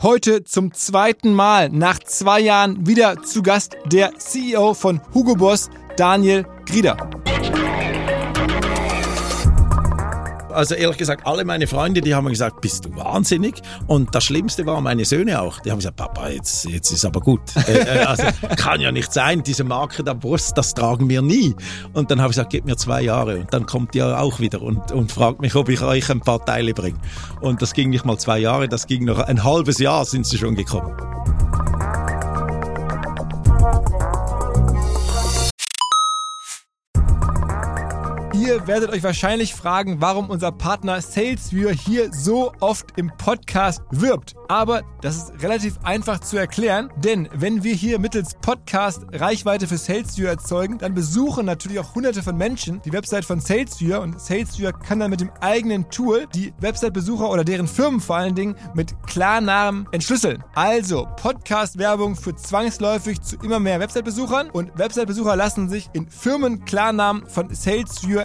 Heute zum zweiten Mal nach 2 Jahren wieder zu Gast der CEO von Hugo Boss, Daniel Grieder. Also ehrlich gesagt, alle meine Freunde, die haben gesagt, bist du wahnsinnig? Und das Schlimmste war, meine Söhne auch. Die haben gesagt, Papa, jetzt ist aber gut. Also kann ja nicht sein, diese Marke der Brust, das tragen wir nie. Und dann habe ich gesagt, gebt mir 2 Jahre. Und dann kommt ihr auch wieder und fragt mich, ob ich euch ein paar Teile bringe. Und das ging nicht mal 2 Jahre, das ging noch ein halbes Jahr, sind sie schon gekommen. Ihr werdet euch wahrscheinlich fragen, warum unser Partner Salesviewer hier so oft im Podcast wirbt. Aber das ist relativ einfach zu erklären, denn wenn wir hier mittels Podcast Reichweite für Salesviewer erzeugen, dann besuchen natürlich auch hunderte von Menschen die Website von Salesviewer und Salesviewer kann dann mit dem eigenen Tool die Website-Besucher oder deren Firmen vor allen Dingen mit Klarnamen entschlüsseln. Also Podcast-Werbung führt zwangsläufig zu immer mehr Website-Besuchern und Website-Besucher lassen sich in Firmen-Klarnamen von Salesviewer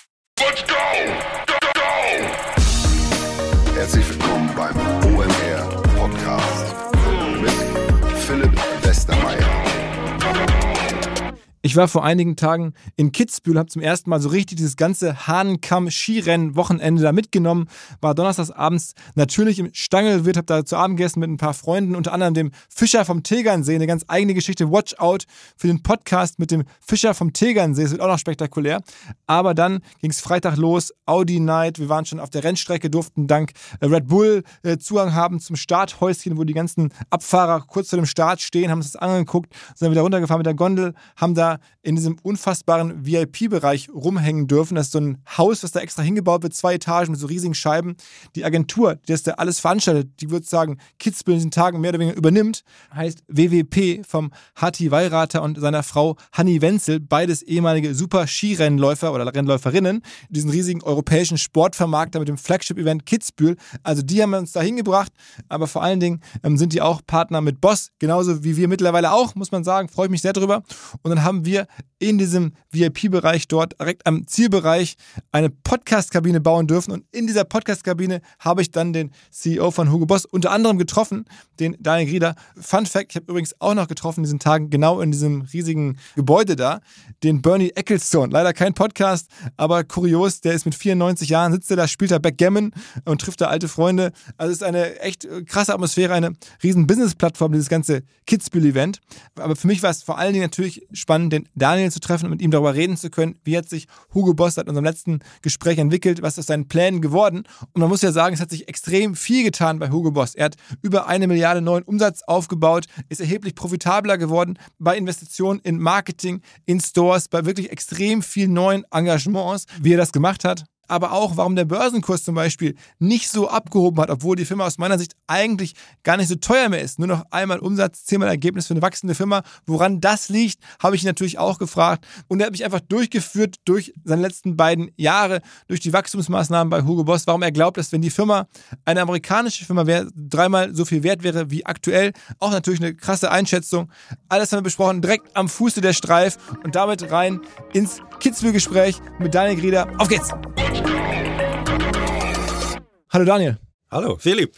Herzlich willkommen beim OMR Podcast mit Philipp Westermeier. Ich war vor einigen Tagen in Kitzbühel, habe zum ersten Mal so richtig dieses ganze Hahnenkamm-Skirennen-Wochenende da mitgenommen, war donnerstags abends natürlich im Stanglwirt, habe da zu Abend gegessen mit ein paar Freunden, unter anderem dem Fischer vom Tegernsee, eine ganz eigene Geschichte, Watch Out für den Podcast mit dem Fischer vom Tegernsee, es wird auch noch spektakulär. Aber dann ging es Freitag los, Audi Night, wir waren schon auf der Rennstrecke, durften dank Red Bull Zugang haben zum Starthäuschen, wo die ganzen Abfahrer kurz vor dem Start stehen, haben uns das angeguckt, sind dann wieder runtergefahren mit der Gondel, haben da in diesem unfassbaren VIP-Bereich rumhängen dürfen. Das ist so ein Haus, was da extra hingebaut wird, 2 Etagen mit so riesigen Scheiben. Die Agentur, die das da alles veranstaltet, die würde sagen, Kitzbühel in diesen Tagen mehr oder weniger übernimmt, heißt WWP vom Hati Weirater und seiner Frau Hanni Wenzel, beides ehemalige Super-Skirennläufer oder Rennläuferinnen, diesen riesigen europäischen Sportvermarkter mit dem Flagship-Event Kitzbühel. Also die haben uns da hingebracht, aber vor allen Dingen sind die auch Partner mit Boss, genauso wie wir mittlerweile auch, muss man sagen, freue ich mich sehr drüber. Und dann haben wir in diesem VIP-Bereich dort direkt am Zielbereich eine Podcast-Kabine bauen dürfen. Und in dieser Podcast-Kabine habe ich dann den CEO von Hugo Boss unter anderem getroffen, den Daniel Grieder. Fun Fact, ich habe übrigens auch noch getroffen in diesen Tagen, genau in diesem riesigen Gebäude da, den Bernie Ecclestone. Leider kein Podcast, aber kurios, der ist mit 94 Jahren, sitzt er da, spielt da Backgammon und trifft da alte Freunde. Also es ist eine echt krasse Atmosphäre, eine riesen Business-Plattform, dieses ganze Kitzbühel-Event. Aber für mich war es vor allen Dingen natürlich spannend, den Daniel zu treffen und mit ihm darüber reden zu können, wie hat sich Hugo Boss seit unserem letzten Gespräch entwickelt, was ist aus seinen Plänen geworden. Und man muss ja sagen, es hat sich extrem viel getan bei Hugo Boss. Er hat über 1 Milliarde neuen Umsatz aufgebaut, ist erheblich profitabler geworden bei Investitionen in Marketing, in Stores, bei wirklich extrem vielen neuen Engagements, wie er das gemacht hat. Aber auch, warum der Börsenkurs zum Beispiel nicht so abgehoben hat, obwohl die Firma aus meiner Sicht eigentlich gar nicht so teuer mehr ist. Nur noch einmal Umsatz, 10-mal Ergebnis für eine wachsende Firma. Woran das liegt, habe ich natürlich auch gefragt. Und er hat mich einfach durchgeführt durch seine letzten 2 Jahre, durch die Wachstumsmaßnahmen bei Hugo Boss, warum er glaubt, dass wenn die Firma eine amerikanische Firma wäre, 3-mal so viel wert wäre wie aktuell. Auch natürlich eine krasse Einschätzung. Alles haben wir besprochen, direkt am Fuße der Streif und damit rein ins Kitzbühel-Gespräch mit Daniel Grieder. Auf geht's! Hallo Daniel. Hallo Philipp.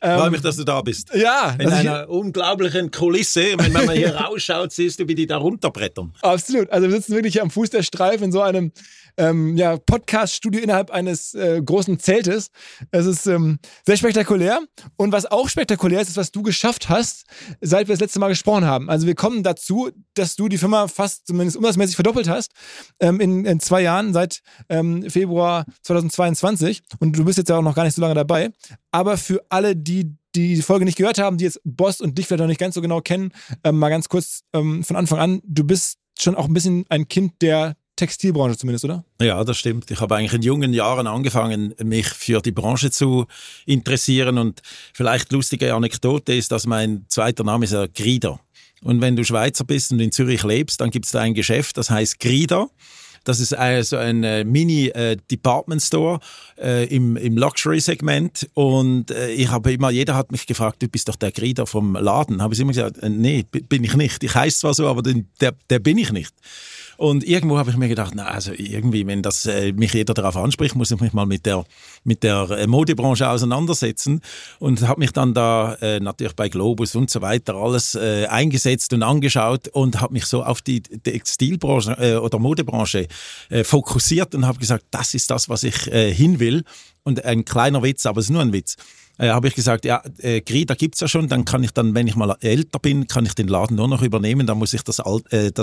Freue mich, dass du da bist. Ja. In einer unglaublichen Kulisse. Wenn man hier rausschaut, siehst du, wie die da runterbrettern. Absolut. Also wir sitzen wirklich hier am Fuß der Streif in so einem Podcast-Studio innerhalb eines großen Zeltes. Es ist sehr spektakulär. Und was auch spektakulär ist, ist, was du geschafft hast, seit wir das letzte Mal gesprochen haben. Also wir kommen dazu, dass du die Firma fast zumindest umsatzmäßig verdoppelt hast in 2 Jahren, seit Februar 2022. Und du bist jetzt ja auch noch gar nicht so lange dabei. Aber für alle, die Folge nicht gehört haben, die jetzt Boss und dich vielleicht noch nicht ganz so genau kennen, mal ganz kurz von Anfang an, du bist schon auch ein bisschen ein Kind der Textilbranche zumindest, oder? Ja, das stimmt. Ich habe eigentlich in jungen Jahren angefangen, mich für die Branche zu interessieren, und vielleicht lustige Anekdote ist, dass mein zweiter Name ist ja Grieder. Und wenn du Schweizer bist und in Zürich lebst, dann gibt es da ein Geschäft, das heißt Grieder. Das ist also ein Mini-Department-Store im Luxury-Segment. Und jeder hat mich gefragt, du bist doch der Grieder vom Laden. Habe ich immer gesagt, nee, bin ich nicht. Ich heiße zwar so, aber der bin ich nicht. Und irgendwo habe ich mir gedacht, wenn das mich jeder darauf anspricht, muss ich mich mal mit der Modebranche auseinandersetzen, und habe mich dann da natürlich bei Globus und so weiter alles eingesetzt und angeschaut und habe mich so auf die Textilbranche oder Modebranche fokussiert und habe gesagt, das ist das, was ich hin will. Und ein kleiner Witz, aber es ist nur ein Witz. Habe ich gesagt, ja, Grieder gibt's ja schon, dann kann ich dann, wenn ich mal älter bin, kann ich den Laden nur noch übernehmen, dann muss ich das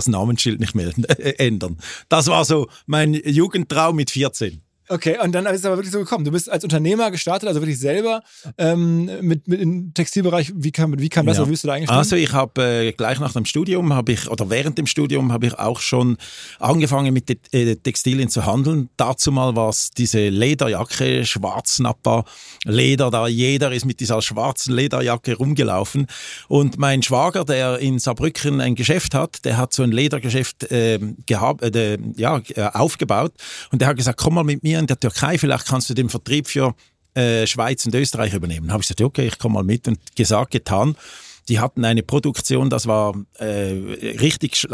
Namensschild nicht mehr ändern. Das war so mein Jugendtraum mit 14. Okay, und dann ist es aber wirklich so gekommen. Du bist als Unternehmer gestartet, also wirklich selber mit im Textilbereich. Wie kam das? Ja. Wie bist du da eingestiegen? Also ich habe gleich nach dem Studium während dem Studium habe ich auch schon angefangen mit Textilien zu handeln. Dazu mal war es diese Lederjacke, Schwarznapper, Leder. Da jeder ist mit dieser schwarzen Lederjacke rumgelaufen. Und mein Schwager, der in Saarbrücken ein Geschäft hat, der hat so ein Ledergeschäft aufgebaut, und der hat gesagt, komm mal mit mir in der Türkei, vielleicht kannst du den Vertrieb für Schweiz und Österreich übernehmen. Da habe ich gesagt, okay, ich komme mal mit, und gesagt, getan. Die hatten eine Produktion, das war richtig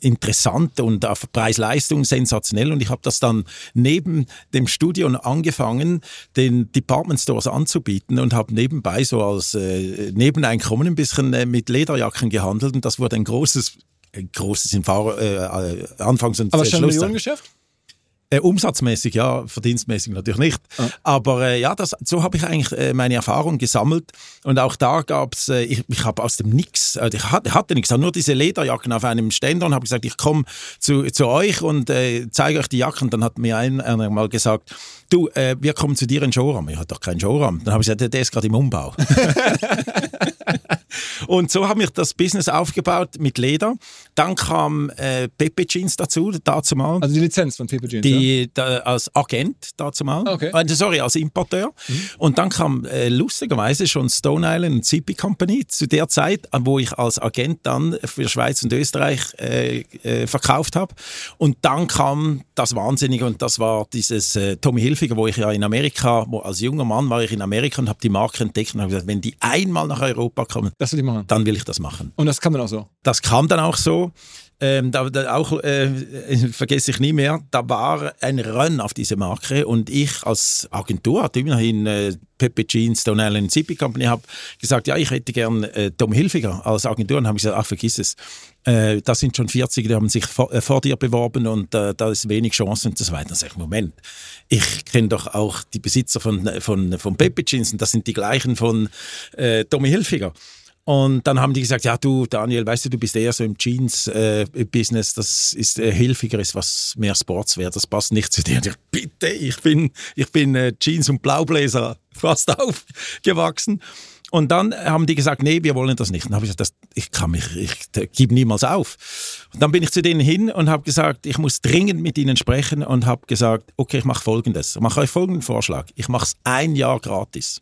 interessant und auf Preis-Leistung sensationell, und ich habe das dann neben dem Studio angefangen, den Department Stores anzubieten, und habe nebenbei so als Nebeneinkommen ein bisschen mit Lederjacken gehandelt, und das wurde ein großes Anfangs- und Schluss. Aber schon ein Millionengeschäft? Umsatzmäßig, ja, verdienstmäßig natürlich nicht. Ah. Aber so habe ich eigentlich meine Erfahrung gesammelt. Und auch da gab es, ich habe aus dem Nix, ich hatte nichts, nur diese Lederjacken auf einem Ständer, und habe gesagt, ich komme zu euch und zeige euch die Jacken. Dann hat mir einer mal gesagt, du, wir kommen zu dir in Showroom. Ich hatte doch keinen Showroom. Dann habe ich gesagt, der ist gerade im Umbau. Und so habe ich das Business aufgebaut mit Leder. Dann kam Pepe Jeans dazu mal. Also die Lizenz von Pepe Jeans, als Agent dazu mal. Okay. Als Importeur. Mhm. Und dann kam lustigerweise schon Stone Island und Zippy Company zu der Zeit, wo ich als Agent dann für Schweiz und Österreich verkauft habe. Und dann kam das Wahnsinnige, und das war dieses Tommy Hilfiger, wo ich ja in Amerika, als junger Mann war ich in Amerika und habe die Marke entdeckt und habe gesagt, wenn die einmal nach Europa kommen, das will ich machen. Dann will ich das machen. Und das kam dann auch so? Das kam dann auch so. Vergesse ich nie mehr, da war ein Run auf diese Marke, und ich als Agentur hatte immerhin Pepe Jeans, Stone Island, Zippy Company, habe gesagt, ja, ich hätte gern Tom Hilfiger als Agentur, und habe gesagt, ach, vergiss es. Das sind schon 40, die haben sich vor dir beworben, und da ist wenig Chance und so weiter. Dann sage ich, Moment, ich kenne doch auch die Besitzer von Pepe Jeans, und das sind die gleichen von Tommy Hilfiger. Und dann haben die gesagt, ja du Daniel, weißt du bist eher so im Jeans-Business, das ist Hilfiger, ist was mehr Sports wäre, das passt nicht zu dir. Und ich, bitte, ich bin Jeans- und Blaubläser fast aufgewachsen. Und dann haben die gesagt, nee, wir wollen das nicht. Dann habe ich gesagt, ich gebe niemals auf. Und dann bin ich zu denen hin und habe gesagt, ich muss dringend mit ihnen sprechen, und habe gesagt, okay, ich mache Folgendes. Ich mache euch folgenden Vorschlag, ich mache es 1 Jahr gratis.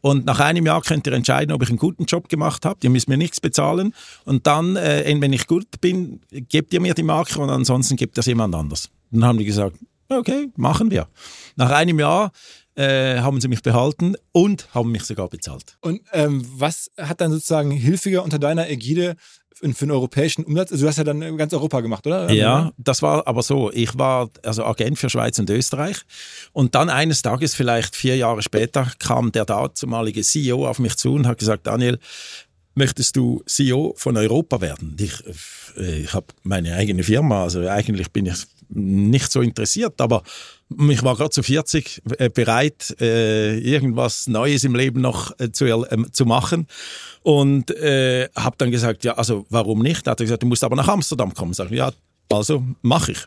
Und nach 1 Jahr könnt ihr entscheiden, ob ich einen guten Job gemacht habe. Ihr müsst mir nichts bezahlen. Und dann, wenn ich gut bin, gebt ihr mir die Marke, und ansonsten gebt das jemand anders. Dann haben die gesagt, okay, machen wir. Nach 1 Jahr haben sie mich behalten und haben mich sogar bezahlt. Und was hat dann sozusagen Hilfiger unter deiner Ägide für den europäischen Umsatz? Also du hast ja dann ganz Europa gemacht, oder? Ja, das war aber so. Ich war also Agent für Schweiz und Österreich. Und dann eines Tages, vielleicht 4 Jahre später, kam der damalige CEO auf mich zu und hat gesagt, Daniel, möchtest du CEO von Europa werden? Ich habe meine eigene Firma, also eigentlich bin ich nicht so interessiert, aber ich war gerade zu 40 bereit, irgendwas Neues im Leben noch zu machen. Und habe dann gesagt, ja, also warum nicht? Da hat er gesagt, du musst aber nach Amsterdam kommen. Sag ich, ja, also mache ich.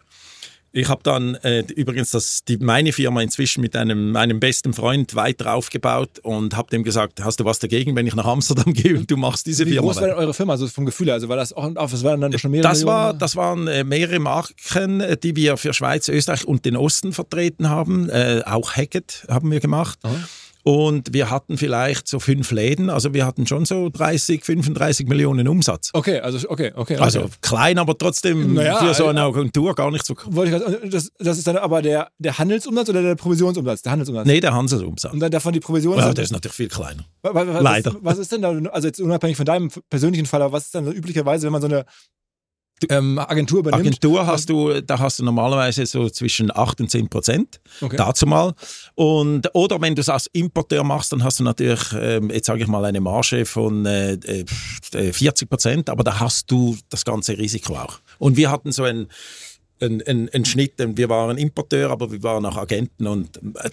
Ich habe dann übrigens meine Firma inzwischen mit meinem besten Freund weiter aufgebaut und habe dem gesagt, hast du was dagegen, wenn ich nach Amsterdam gehe und du machst diese Firma? Wie groß war denn eure Firma, also vom Gefühl her? Also war das auch, das waren dann schon mehrere Millionen? Das waren mehrere Marken, die wir für Schweiz, Österreich und den Osten vertreten haben. Auch Hackett haben wir gemacht. Aha. Und wir hatten vielleicht so 5 Läden, also wir hatten schon so 30, 35 Millionen Umsatz. Okay. Also klein, aber trotzdem für so eine Agentur gar nicht so. Das ist dann aber der Handelsumsatz oder der Provisionsumsatz? Der Handelsumsatz? Nee, der Handelsumsatz. Und dann davon die Provision? Ja, der ist natürlich viel kleiner. Leider. Was ist denn da, also jetzt unabhängig von deinem persönlichen Fall, aber was ist dann üblicherweise, wenn man so eine Agentur übernimmt? Agentur hast du normalerweise so zwischen 8 und 10%, okay. Dazu mal. Oder wenn du es als Importeur machst, dann hast du natürlich, jetzt sage ich mal, eine Marge von 40%, aber da hast du das ganze Risiko auch. Und wir hatten so einen Schnitt, wir waren Importeur, aber wir waren auch Agenten und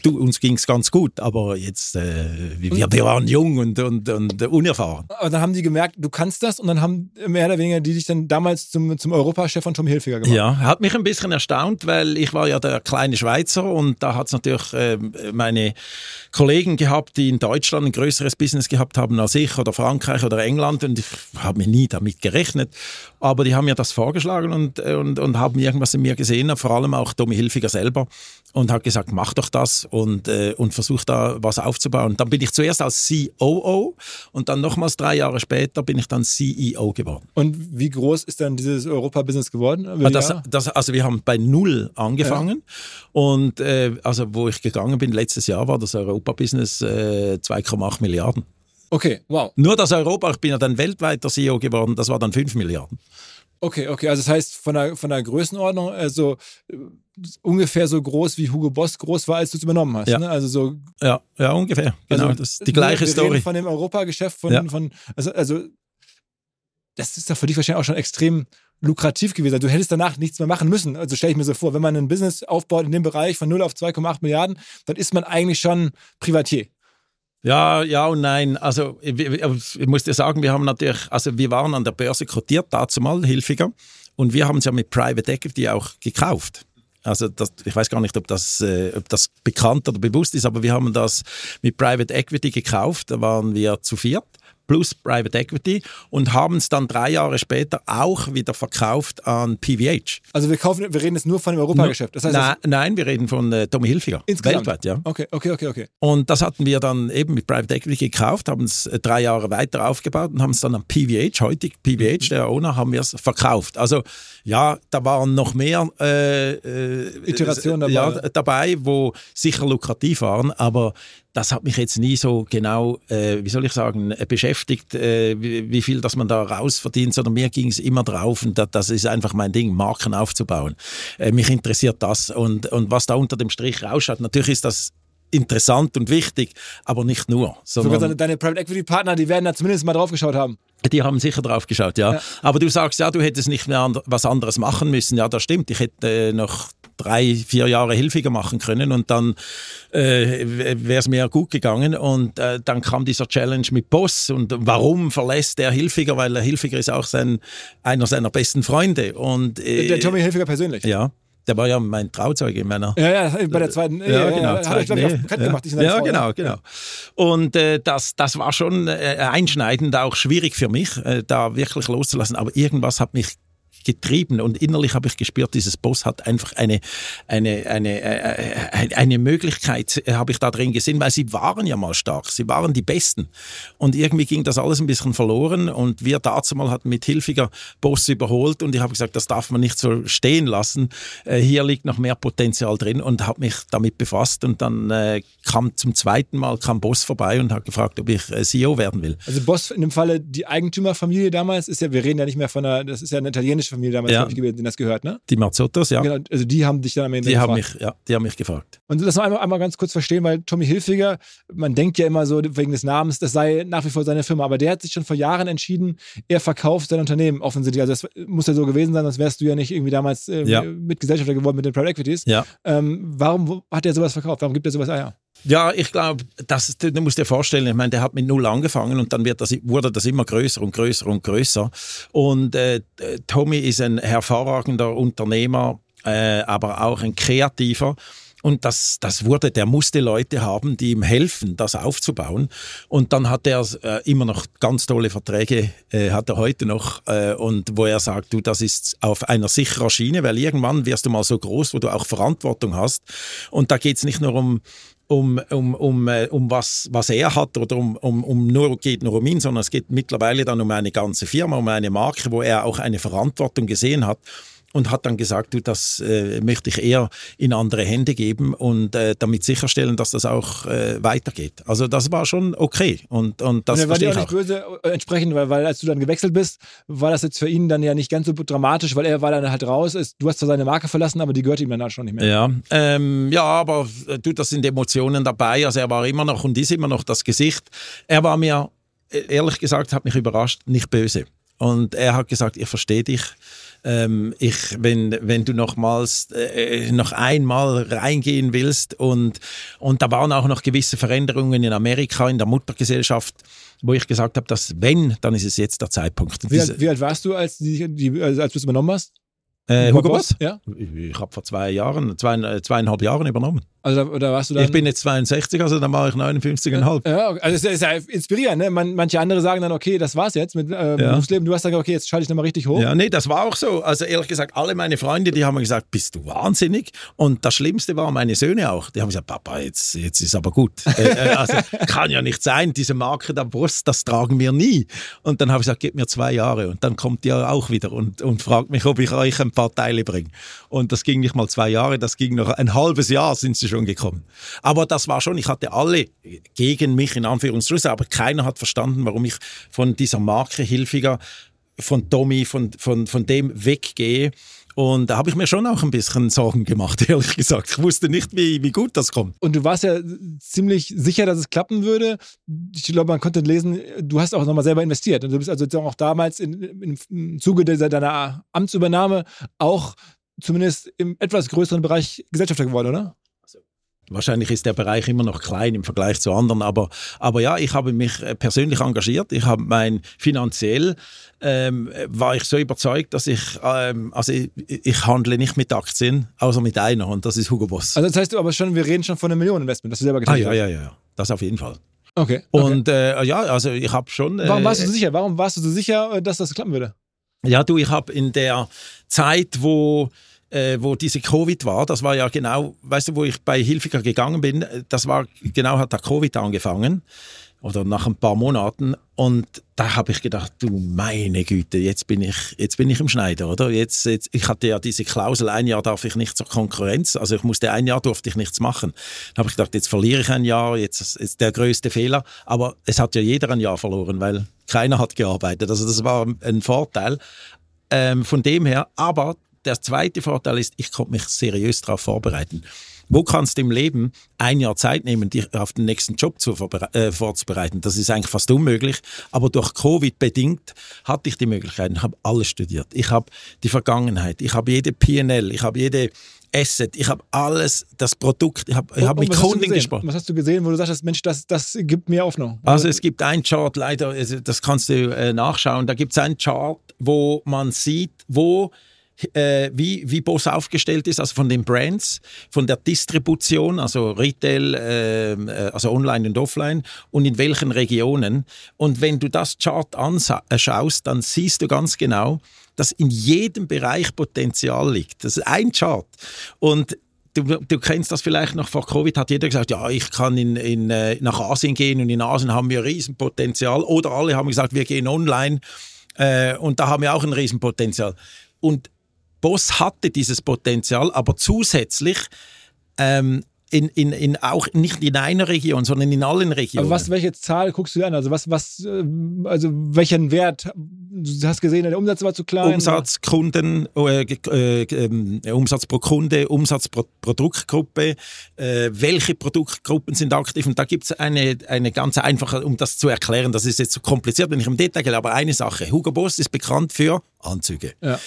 uns ging es ganz gut, aber jetzt, wir waren jung und unerfahren. Aber dann haben die gemerkt, du kannst das und dann haben mehr oder weniger die dich dann damals zum Europachef von Tommy Hilfiger gemacht. Ja, hat mich ein bisschen erstaunt, weil ich war ja der kleine Schweizer und da hat es natürlich meine Kollegen gehabt, die in Deutschland ein größeres Business gehabt haben als ich oder Frankreich oder England und ich habe mir nie damit gerechnet, aber die haben mir das vorgeschlagen und haben irgendwas in mir gesehen hat, vor allem auch Tommy Hilfiger selber und hat gesagt, mach doch das und versuch da was aufzubauen. Und dann bin ich zuerst als COO und dann nochmals 3 Jahre später bin ich dann CEO geworden. Und wie groß ist dann dieses Europa-Business geworden? Also wir haben bei 0 angefangen und also wo ich gegangen bin, letztes Jahr war das Europa-Business 2,8 Milliarden. Okay, wow. Nur das Europa, ich bin ja dann weltweiter CEO geworden, das war dann 5 Milliarden. Okay, also das heißt von der Größenordnung, also ungefähr so groß wie Hugo Boss groß war, als du es übernommen hast. Ja, ne? Also so ja ungefähr. Genau, also, das ist die gleiche Story. Reden von dem Europageschäft also das ist doch für dich wahrscheinlich auch schon extrem lukrativ gewesen. Du hättest danach nichts mehr machen müssen. Also stelle ich mir so vor, wenn man ein Business aufbaut in dem Bereich von 0 auf 2,8 Milliarden, dann ist man eigentlich schon Privatier. Ja und nein. Also ich muss dir sagen, wir haben natürlich, also wir waren an der Börse kotiert, dazu mal Hilfiger, und wir haben es ja mit Private Equity auch gekauft. Also ich weiß gar nicht, ob das bekannt oder bewusst ist, aber wir haben das mit Private Equity gekauft. Da waren wir zu 4 plus Private Equity und haben es dann 3 Jahre später auch wieder verkauft an PVH. Also wir reden jetzt nur von dem Europageschäft? Das heißt, nein, wir reden von Tommy Hilfiger. Insgesamt? Weltweit, ja. Okay. Und das hatten wir dann eben mit Private Equity gekauft, haben es 3 Jahre weiter aufgebaut und haben es dann an PVH, heutig PVH, der Owner, haben wir es verkauft. Also ja, da waren noch mehr Iterationen dabei, wo sicher lukrativ waren, aber das hat mich jetzt nie so genau, beschäftigt, wie viel dass man da rausverdient, sondern mir ging es immer drauf und das ist einfach mein Ding, Marken aufzubauen. Mich interessiert das und was da unter dem Strich rausschaut. Natürlich ist das interessant und wichtig, aber nicht nur. Sogar deine Private Equity Partner, die werden da zumindest mal drauf geschaut haben. Die haben sicher drauf geschaut, ja. Aber du sagst, ja, du hättest nicht mehr was anderes machen müssen. Ja, das stimmt. Ich hätte noch 3-4 Jahre Hilfiger machen können und dann wäre es mir gut gegangen. Und dann kam dieser Challenge mit Boss und warum verlässt der Hilfiger? Weil der Hilfiger ist auch einer seiner besten Freunde. Und, der Tommy Hilfiger persönlich? Ja. Der war ja mein Trauzeuge in meiner... Ja, bei der zweiten... Genau. Und das war schon einschneidend, auch schwierig für mich, da wirklich loszulassen. Aber irgendwas hat mich getrieben und innerlich habe ich gespürt, dieses Boss hat einfach eine Möglichkeit, habe ich da drin gesehen, weil sie waren ja mal stark, sie waren die Besten und irgendwie ging das alles ein bisschen verloren und wir dazu mal hatten mit Hilfiger Boss überholt und ich habe gesagt, das darf man nicht so stehen lassen, hier liegt noch mehr Potenzial drin und habe mich damit befasst und dann kam zum zweiten Mal Boss vorbei und hat gefragt, ob ich CEO werden will. Also Boss in dem Falle die Eigentümerfamilie damals ist ja, wir reden ja nicht mehr von einer, das ist ja eine italienische Familie damals, ja. Ich, denen das gehört, ne? Die Marzottos, ja. Genau, also die haben dich dann am Ende gefragt. Die haben mich gefragt. Und lass uns einmal ganz kurz verstehen, weil Tommy Hilfiger, man denkt ja immer so wegen des Namens, das sei nach wie vor seine Firma, aber der hat sich schon vor Jahren entschieden, er verkauft sein Unternehmen offensichtlich. Also das muss ja so gewesen sein, sonst wärst du ja nicht irgendwie damals Mitgesellschafter geworden mit den Private Equities. Ja. Warum hat er sowas verkauft? Warum gibt er sowas Eier? Ja, ich glaube, du musst dir vorstellen, ich meine, der hat mit null angefangen und dann wurde das immer größer und größer und größer. Und Tommy ist ein hervorragender Unternehmer, aber auch ein Kreativer. Und der musste Leute haben, die ihm helfen, das aufzubauen. Und dann hat er immer noch ganz tolle Verträge, hat er heute noch. Und wo er sagt, du, das ist auf einer sicheren Schiene, weil irgendwann wirst du mal so groß, wo du auch Verantwortung hast. Und da geht es nicht nur um was er hat oder geht nur um ihn, sondern es geht mittlerweile dann um eine ganze Firma, um eine Marke, wo er auch eine Verantwortung gesehen hat. Und hat dann gesagt, du, das möchte ich eher in andere Hände geben und damit sicherstellen, dass das auch weitergeht. Also das war schon okay. Und das war dir auch nicht böse entsprechend, weil als du dann gewechselt bist, war das jetzt für ihn dann ja nicht ganz so dramatisch, weil er war dann halt raus. Du hast zwar seine Marke verlassen, aber die gehört ihm dann halt schon nicht mehr. Ja, aber du, das sind Emotionen dabei. Also er war immer noch und ist immer noch das Gesicht. Er war mir, ehrlich gesagt, hat mich überrascht, nicht böse. Und er hat gesagt, ich verstehe dich. Wenn du noch einmal reingehen willst und da waren auch noch gewisse Veränderungen in Amerika, in der Muttergesellschaft, wo ich gesagt habe, dass wenn, dann ist es jetzt der Zeitpunkt. Wie alt warst du, als du es übernommen hast? Hugo Boss? Ja. Ich habe vor 2,5 Jahren übernommen. Also, da warst du dann, ich bin jetzt 62, also dann war ich 59,5. Ja, also es ist ja inspirierend. Ne? Manche andere sagen dann, okay, das war's jetzt mit Berufsleben. Du hast gesagt, okay, jetzt schalte ich nochmal richtig hoch. Ja, nee, das war auch so. Also ehrlich gesagt, alle meine Freunde, die haben gesagt, bist du wahnsinnig? Und das Schlimmste war meine Söhne auch. Die haben gesagt, Papa, jetzt ist aber gut. Also kann ja nicht sein, diese Marke der Brust, das tragen wir nie. Und dann habe ich gesagt, gib mir 2 Jahre. Und dann kommt ihr auch wieder und fragt mich, ob ich euch ein paar Teile bringe. Und das ging nicht mal 2 Jahre, das ging noch ein halbes Jahr, sind sie schon gekommen. Aber das war schon, ich hatte alle gegen mich, in Anführungsstrichen, aber keiner hat verstanden, warum ich von dieser Marke Hilfiger, von Tommy, von dem weggehe. Und da habe ich mir schon auch ein bisschen Sorgen gemacht, ehrlich gesagt. Ich wusste nicht, wie gut das kommt. Und du warst ja ziemlich sicher, dass es klappen würde. Ich glaube, man konnte lesen, du hast auch nochmal selber investiert. Und du bist also auch damals im Zuge deiner Amtsübernahme auch zumindest im etwas größeren Bereich Gesellschafter geworden, oder? Wahrscheinlich ist der Bereich immer noch klein im Vergleich zu anderen, aber ja, ich habe mich persönlich engagiert. Ich habe finanziell war ich so überzeugt, dass ich handle nicht mit Aktien, außer mit einer, und das ist Hugo Boss. Also das heißt aber schon, wir reden schon von einem Millioneninvestment, das du selber getan hast. Ja, das auf jeden Fall. Okay. Und also ich habe schon... Warum warst du so sicher? Warum warst du so sicher, dass das klappen würde? Ja, du, ich habe in der Zeit, wo diese Covid war, das war ja genau, weißt du, wo ich bei Hilfiger gegangen bin, das war genau, hat der Covid angefangen oder nach ein paar Monaten und da habe ich gedacht, du meine Güte, jetzt bin ich im Schneider, oder? Jetzt, ich hatte ja diese Klausel, ein Jahr darf ich nicht zur Konkurrenz, also durfte ich nichts machen. Dann habe ich gedacht, jetzt verliere ich ein Jahr, jetzt ist der größte Fehler, aber es hat ja jeder ein Jahr verloren, weil keiner hat gearbeitet, also das war ein Vorteil von dem her, aber der zweite Vorteil ist, ich konnte mich seriös darauf vorbereiten. Wo kannst du im Leben ein Jahr Zeit nehmen, dich auf den nächsten Job vorzubereiten? Das ist eigentlich fast unmöglich, aber durch Covid bedingt hatte ich die Möglichkeit. Ich habe alles studiert. Ich habe die Vergangenheit, ich habe jede P&L, ich habe jede Asset, ich habe alles, das Produkt, ich hab mit Kunden gesprochen. Was hast du gesehen, wo du sagst, Mensch, das gibt mir Hoffnung? Also es gibt einen Chart, leider, das kannst du nachschauen, da gibt es einen Chart, wo man sieht, wo wie Boss aufgestellt ist, also von den Brands, von der Distribution, also Retail, also online und offline und in welchen Regionen. Und wenn du das Chart anschaust, dann siehst du ganz genau, dass in jedem Bereich Potenzial liegt. Das ist ein Chart. Und du kennst das vielleicht noch, vor Covid hat jeder gesagt, ja, ich kann nach Asien gehen und in Asien haben wir Riesenpotenzial. Oder alle haben gesagt, wir gehen online und da haben wir auch ein Riesenpotenzial. Und Boss hatte dieses Potenzial, aber zusätzlich auch nicht in einer Region, sondern in allen Regionen. Aber welche Zahl guckst du dir an? Also, welchen Wert? Du hast gesehen, der Umsatz war zu klein. Umsatz, Kunden, Umsatz pro Kunde, Umsatz pro Produktgruppe. Welche Produktgruppen sind aktiv? Und da gibt es eine ganz einfache, um das zu erklären, das ist jetzt so kompliziert, wenn ich im Detail gehe, aber eine Sache. Hugo Boss ist bekannt für Anzüge. Ja.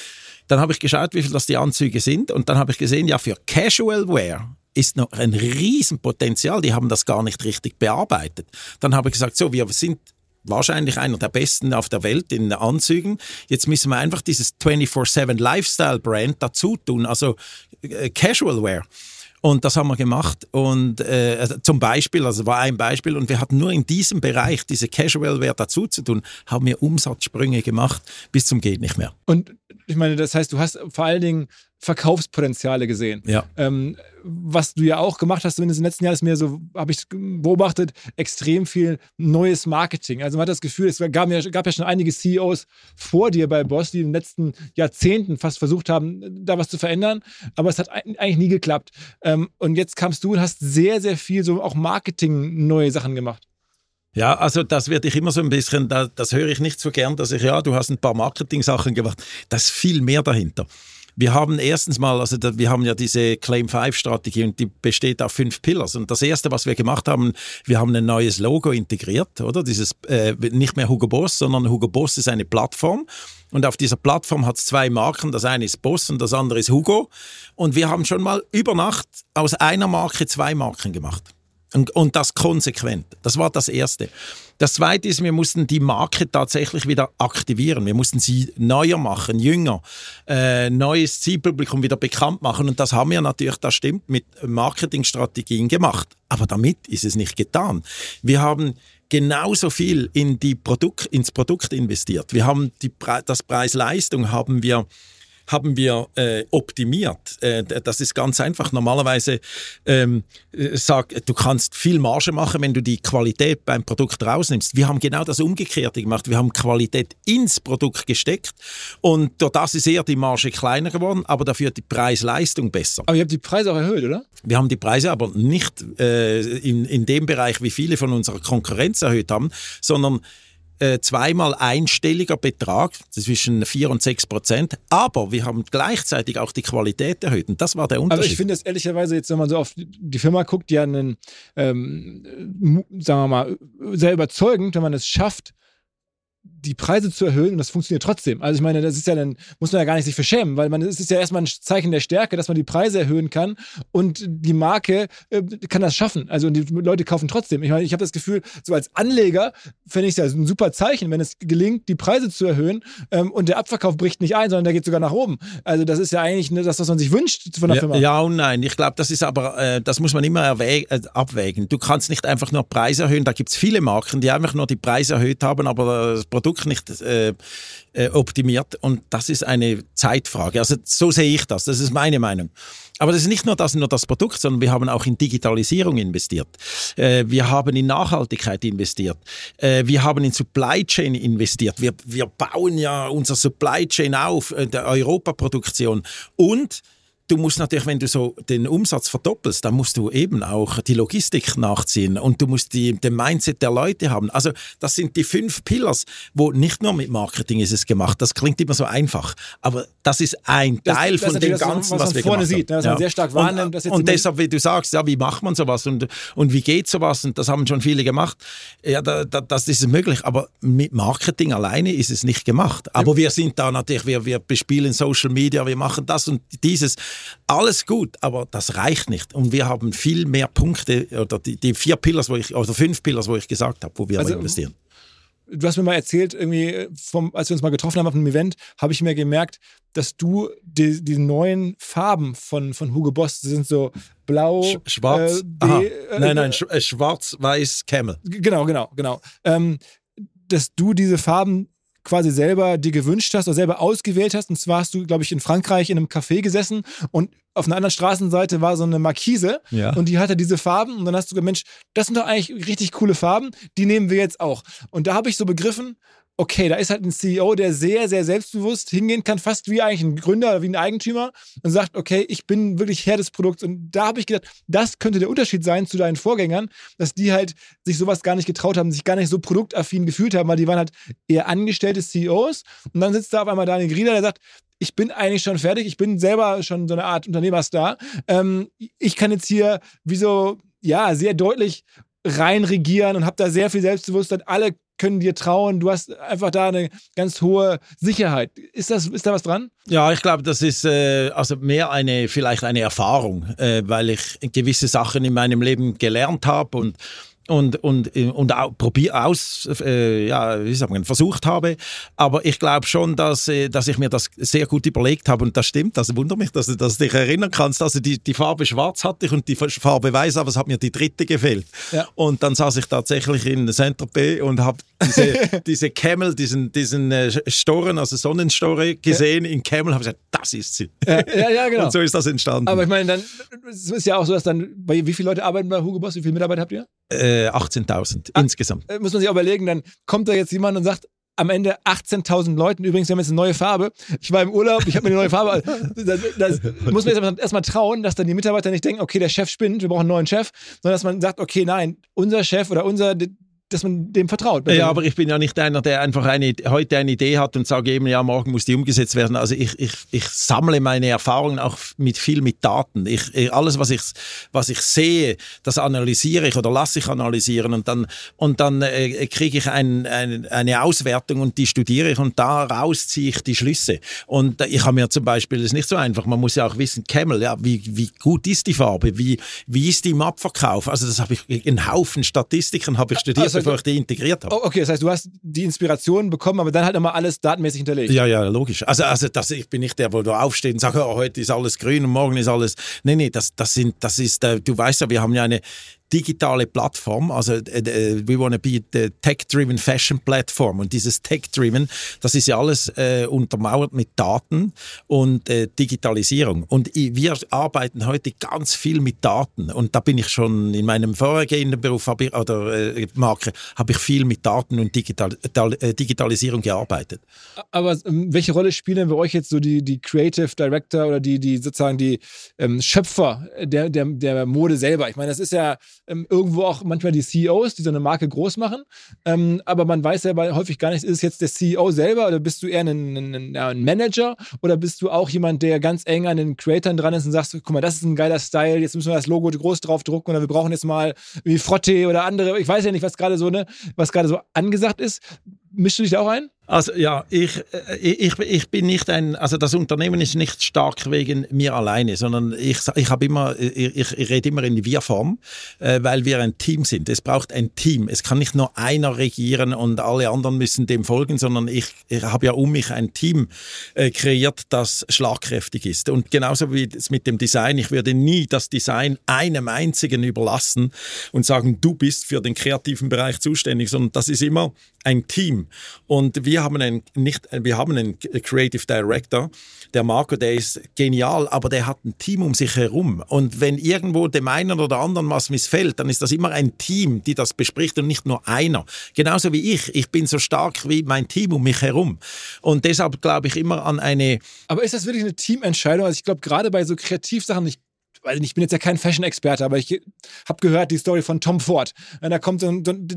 Dann habe ich geschaut, wie viel das die Anzüge sind. Und dann habe ich gesehen, ja, für Casual Wear ist noch ein Riesenpotenzial. Die haben das gar nicht richtig bearbeitet. Dann habe ich gesagt, so, wir sind wahrscheinlich einer der Besten auf der Welt in Anzügen. Jetzt müssen wir einfach dieses 24/7 Lifestyle-Brand dazu tun, also Casual Wear. Und das haben wir gemacht. Und zum Beispiel, also war ein Beispiel, und wir hatten nur in diesem Bereich, diese Casual-Wear dazu zu tun, haben wir Umsatzsprünge gemacht bis zum geht nicht mehr. Und ich meine, das heißt, du hast vor allen Dingen Verkaufspotenziale gesehen. Ja. Was du ja auch gemacht hast, zumindest im letzten Jahr, ist mir so, habe ich beobachtet, extrem viel neues Marketing. Also man hat das Gefühl, es gab ja schon einige CEOs vor dir bei Boss, die in den letzten Jahrzehnten fast versucht haben, da was zu verändern, aber es hat eigentlich nie geklappt. Und jetzt kamst du und hast sehr, sehr viel so auch Marketing neue Sachen gemacht. Ja, also das werde ich immer so ein bisschen, das höre ich nicht so gern, dass ich, ja, du hast ein paar Marketing-Sachen gemacht. Das ist viel mehr dahinter. Wir haben erstens mal, also wir haben ja diese Claim-5-Strategie und die besteht auf 5 Pillars. Und das Erste, was wir gemacht haben, wir haben ein neues Logo integriert, oder? Dieses nicht mehr Hugo Boss, sondern Hugo Boss ist eine Plattform. Und auf dieser Plattform hat es 2 Marken, das eine ist Boss und das andere ist Hugo. Und wir haben schon mal über Nacht aus einer Marke 2 Marken gemacht. Und das konsequent. Das war das Erste. Das Zweite ist, wir mussten die Marke tatsächlich wieder aktivieren. Wir mussten sie neuer machen, jünger, neues Zielpublikum wieder bekannt machen. Und das haben wir natürlich, das stimmt, mit Marketingstrategien gemacht. Aber damit ist es nicht getan. Wir haben genauso viel in ins Produkt investiert. Wir haben das Preis-Leistung haben wir optimiert. Das ist ganz einfach. Normalerweise du kannst viel Marge machen, wenn du die Qualität beim Produkt rausnimmst. Wir haben genau das Umgekehrte gemacht. Wir haben Qualität ins Produkt gesteckt und durch das ist eher die Marge kleiner geworden, aber dafür die Preis-Leistung besser. Aber ihr habt die Preise auch erhöht, oder? Wir haben die Preise aber nicht in dem Bereich, wie viele von unserer Konkurrenz erhöht haben, sondern zweimal einstelliger Betrag, zwischen 4% und 6%, aber wir haben gleichzeitig auch die Qualität erhöht und das war der Unterschied. Aber ich finde das ehrlicherweise jetzt, wenn man so auf die Firma guckt, die ja einen, sagen wir mal, sehr überzeugend, wenn man es schafft, die Preise zu erhöhen und das funktioniert trotzdem. Also ich meine, das ist ja dann, muss man ja gar nicht sich für schämen, weil es ist ja erstmal ein Zeichen der Stärke, dass man die Preise erhöhen kann und die Marke kann das schaffen. Also und die Leute kaufen trotzdem. Ich meine, ich habe das Gefühl, so als Anleger fände ich es ja ein super Zeichen, wenn es gelingt, die Preise zu erhöhen und der Abverkauf bricht nicht ein, sondern der geht sogar nach oben. Also das ist ja eigentlich das, was man sich wünscht von der Firma. Ja und nein. Ich glaube, das ist aber, das muss man immer abwägen. Du kannst nicht einfach nur Preise erhöhen. Da gibt es viele Marken, die einfach nur die Preise erhöht haben, aber das Produkt nicht optimiert und das ist eine Zeitfrage. Also so sehe ich das. Das ist meine Meinung. Aber das ist nicht nur das Produkt, sondern wir haben auch in Digitalisierung investiert. Wir haben in Nachhaltigkeit investiert. Wir haben in Supply Chain investiert. Wir bauen ja unsere Supply Chain auf, der Europaproduktion. Und du musst natürlich, wenn du so den Umsatz verdoppelst, dann musst du eben auch die Logistik nachziehen und du musst den Mindset der Leute haben. Also das sind die 5 Pillars, wo nicht nur mit Marketing ist es gemacht. Das klingt immer so einfach, aber das ist ein Teil von dem Ganzen, was wir gemacht haben. Was man vorne sieht, was man sehr stark wahrnimmt. Und deshalb, wie du sagst, ja, wie macht man sowas und wie geht sowas? Und das haben schon viele gemacht. Ja, das ist möglich, aber mit Marketing alleine ist es nicht gemacht. Aber wir sind da natürlich, wir bespielen Social Media, wir machen das und dieses. Alles gut, aber das reicht nicht. Und wir haben viel mehr Punkte, oder die 4 Pillars, oder 5 Pillars, wo ich gesagt habe, wo wir investieren. Du hast mir mal erzählt, irgendwie, als wir uns mal getroffen haben auf einem Event, habe ich mir gemerkt, dass du die neuen Farben von Hugo Boss sind so blau, schwarz, schwarz, weiß, Camel. Genau. Dass du diese Farben quasi selber dir gewünscht hast oder selber ausgewählt hast. Und zwar hast du, glaube ich, in Frankreich in einem Café gesessen und auf einer anderen Straßenseite war so eine Markise und die hatte diese Farben und dann hast du gesagt, Mensch, das sind doch eigentlich richtig coole Farben, die nehmen wir jetzt auch. Und da habe ich so begriffen, okay, da ist halt ein CEO, der sehr, sehr selbstbewusst hingehen kann, fast wie eigentlich ein Gründer oder wie ein Eigentümer und sagt, okay, ich bin wirklich Herr des Produkts. Und da habe ich gedacht, das könnte der Unterschied sein zu deinen Vorgängern, dass die halt sich sowas gar nicht getraut haben, sich gar nicht so produktaffin gefühlt haben, weil die waren halt eher angestellte CEOs. Und dann sitzt da auf einmal Daniel Grieder, der sagt, ich bin eigentlich schon fertig, ich bin selber schon so eine Art Unternehmerstar. Ich kann jetzt hier wie so, ja, sehr deutlich rein regieren und habe da sehr viel Selbstbewusstsein, alle können dir trauen, du hast einfach da eine ganz hohe Sicherheit. Ist da was dran? Ja, ich glaube, das ist also mehr vielleicht eine Erfahrung, weil ich gewisse Sachen in meinem Leben gelernt habe und auch versucht habe. Aber ich glaube schon, dass ich mir das sehr gut überlegt habe. Und das stimmt. Das wundert mich, dass du dich erinnern kannst. Also die Farbe schwarz hatte ich und die Farbe weiß, aber es hat mir die dritte gefehlt. Ja. Und dann saß ich tatsächlich in Saint-Tropez und habe diese Camel, diesen Storren, also Sonnenstorre gesehen. Ja. In Camel habe ich gesagt, das ist sie. Ja, genau. Und so ist das entstanden. Aber ich meine, dann es ist ja auch so, dass dann, wie viele Leute arbeiten bei Hugo Boss? Wie viele Mitarbeiter habt ihr? 18.000 insgesamt. Muss man sich auch überlegen, dann kommt da jetzt jemand und sagt, am Ende 18.000 Leuten, übrigens, wir haben jetzt eine neue Farbe. Ich war im Urlaub, ich habe mir eine neue Farbe. Das muss man jetzt erstmal trauen, dass dann die Mitarbeiter nicht denken, okay, der Chef spinnt, wir brauchen einen neuen Chef, sondern dass man sagt, okay, nein, unser Chef oder dass man dem vertraut. Ja, aber ich bin ja nicht einer, der einfach heute eine Idee hat und sage eben, ja, morgen muss die umgesetzt werden. Also ich sammle meine Erfahrungen auch mit Daten. Alles, was ich sehe, das analysiere ich oder lasse ich analysieren und dann kriege ich eine Auswertung und die studiere ich und daraus ziehe ich die Schlüsse. Und ich habe mir zum Beispiel, das ist nicht so einfach, man muss ja auch wissen, Camel, ja, wie gut ist die Farbe, wie ist die im Abverkauf? Also das habe ich, einen Haufen Statistiken habe ich studiert. Also, bevor ich die integriert habe. Okay, das heißt, du hast die Inspiration bekommen, aber dann halt nochmal alles datenmäßig hinterlegt. Ja, logisch. Also ich bin nicht der, wo du aufstehst und sagst, oh, heute ist alles grün und morgen ist alles... Nee, das ist, du weißt ja, wir haben ja eine digitale Plattform, also we wanna be the tech-driven fashion platform und dieses tech-driven, das ist ja alles untermauert mit Daten und Digitalisierung und wir arbeiten heute ganz viel mit Daten und da bin ich schon in meinem vorhergehenden Beruf Marke, habe ich viel mit Daten und Digitalisierung gearbeitet. Aber welche Rolle spielen bei euch jetzt so die Creative Director oder die sozusagen die Schöpfer der Mode selber? Ich meine, das ist ja irgendwo auch manchmal die CEOs, die so eine Marke groß machen. Aber man weiß ja häufig gar nicht, ist es jetzt der CEO selber oder bist du eher ein Manager oder bist du auch jemand, der ganz eng an den Creatoren dran ist und sagst, guck mal, das ist ein geiler Style, jetzt müssen wir das Logo groß drauf drucken oder wir brauchen jetzt mal wie Frotte oder andere, ich weiß ja nicht, was gerade so angesagt ist. Mischst du dich da auch ein? Also ja, ich bin nicht das Unternehmen ist nicht stark wegen mir alleine, sondern ich rede immer in Wir-Form, weil wir ein Team sind. Es braucht ein Team. Es kann nicht nur einer regieren und alle anderen müssen dem folgen, sondern ich habe ja um mich ein Team kreiert, das schlagkräftig ist. Und genauso wie es mit dem Design, ich würde nie das Design einem einzigen überlassen und sagen, du bist für den kreativen Bereich zuständig, sondern das ist immer ein Team. Und wir haben einen Creative Director, der Marco, der ist genial, aber der hat ein Team um sich herum. Und wenn irgendwo dem einen oder anderen was missfällt, dann ist das immer ein Team, die das bespricht und nicht nur einer. Genauso wie ich. Ich bin so stark wie mein Team um mich herum. Und deshalb glaube ich immer an eine... Aber ist das wirklich eine Teamentscheidung? Also ich glaube, gerade bei so Kreativsachen, ich bin jetzt ja kein Fashion-Experte, aber ich habe gehört die Story von Tom Ford. Und da kommt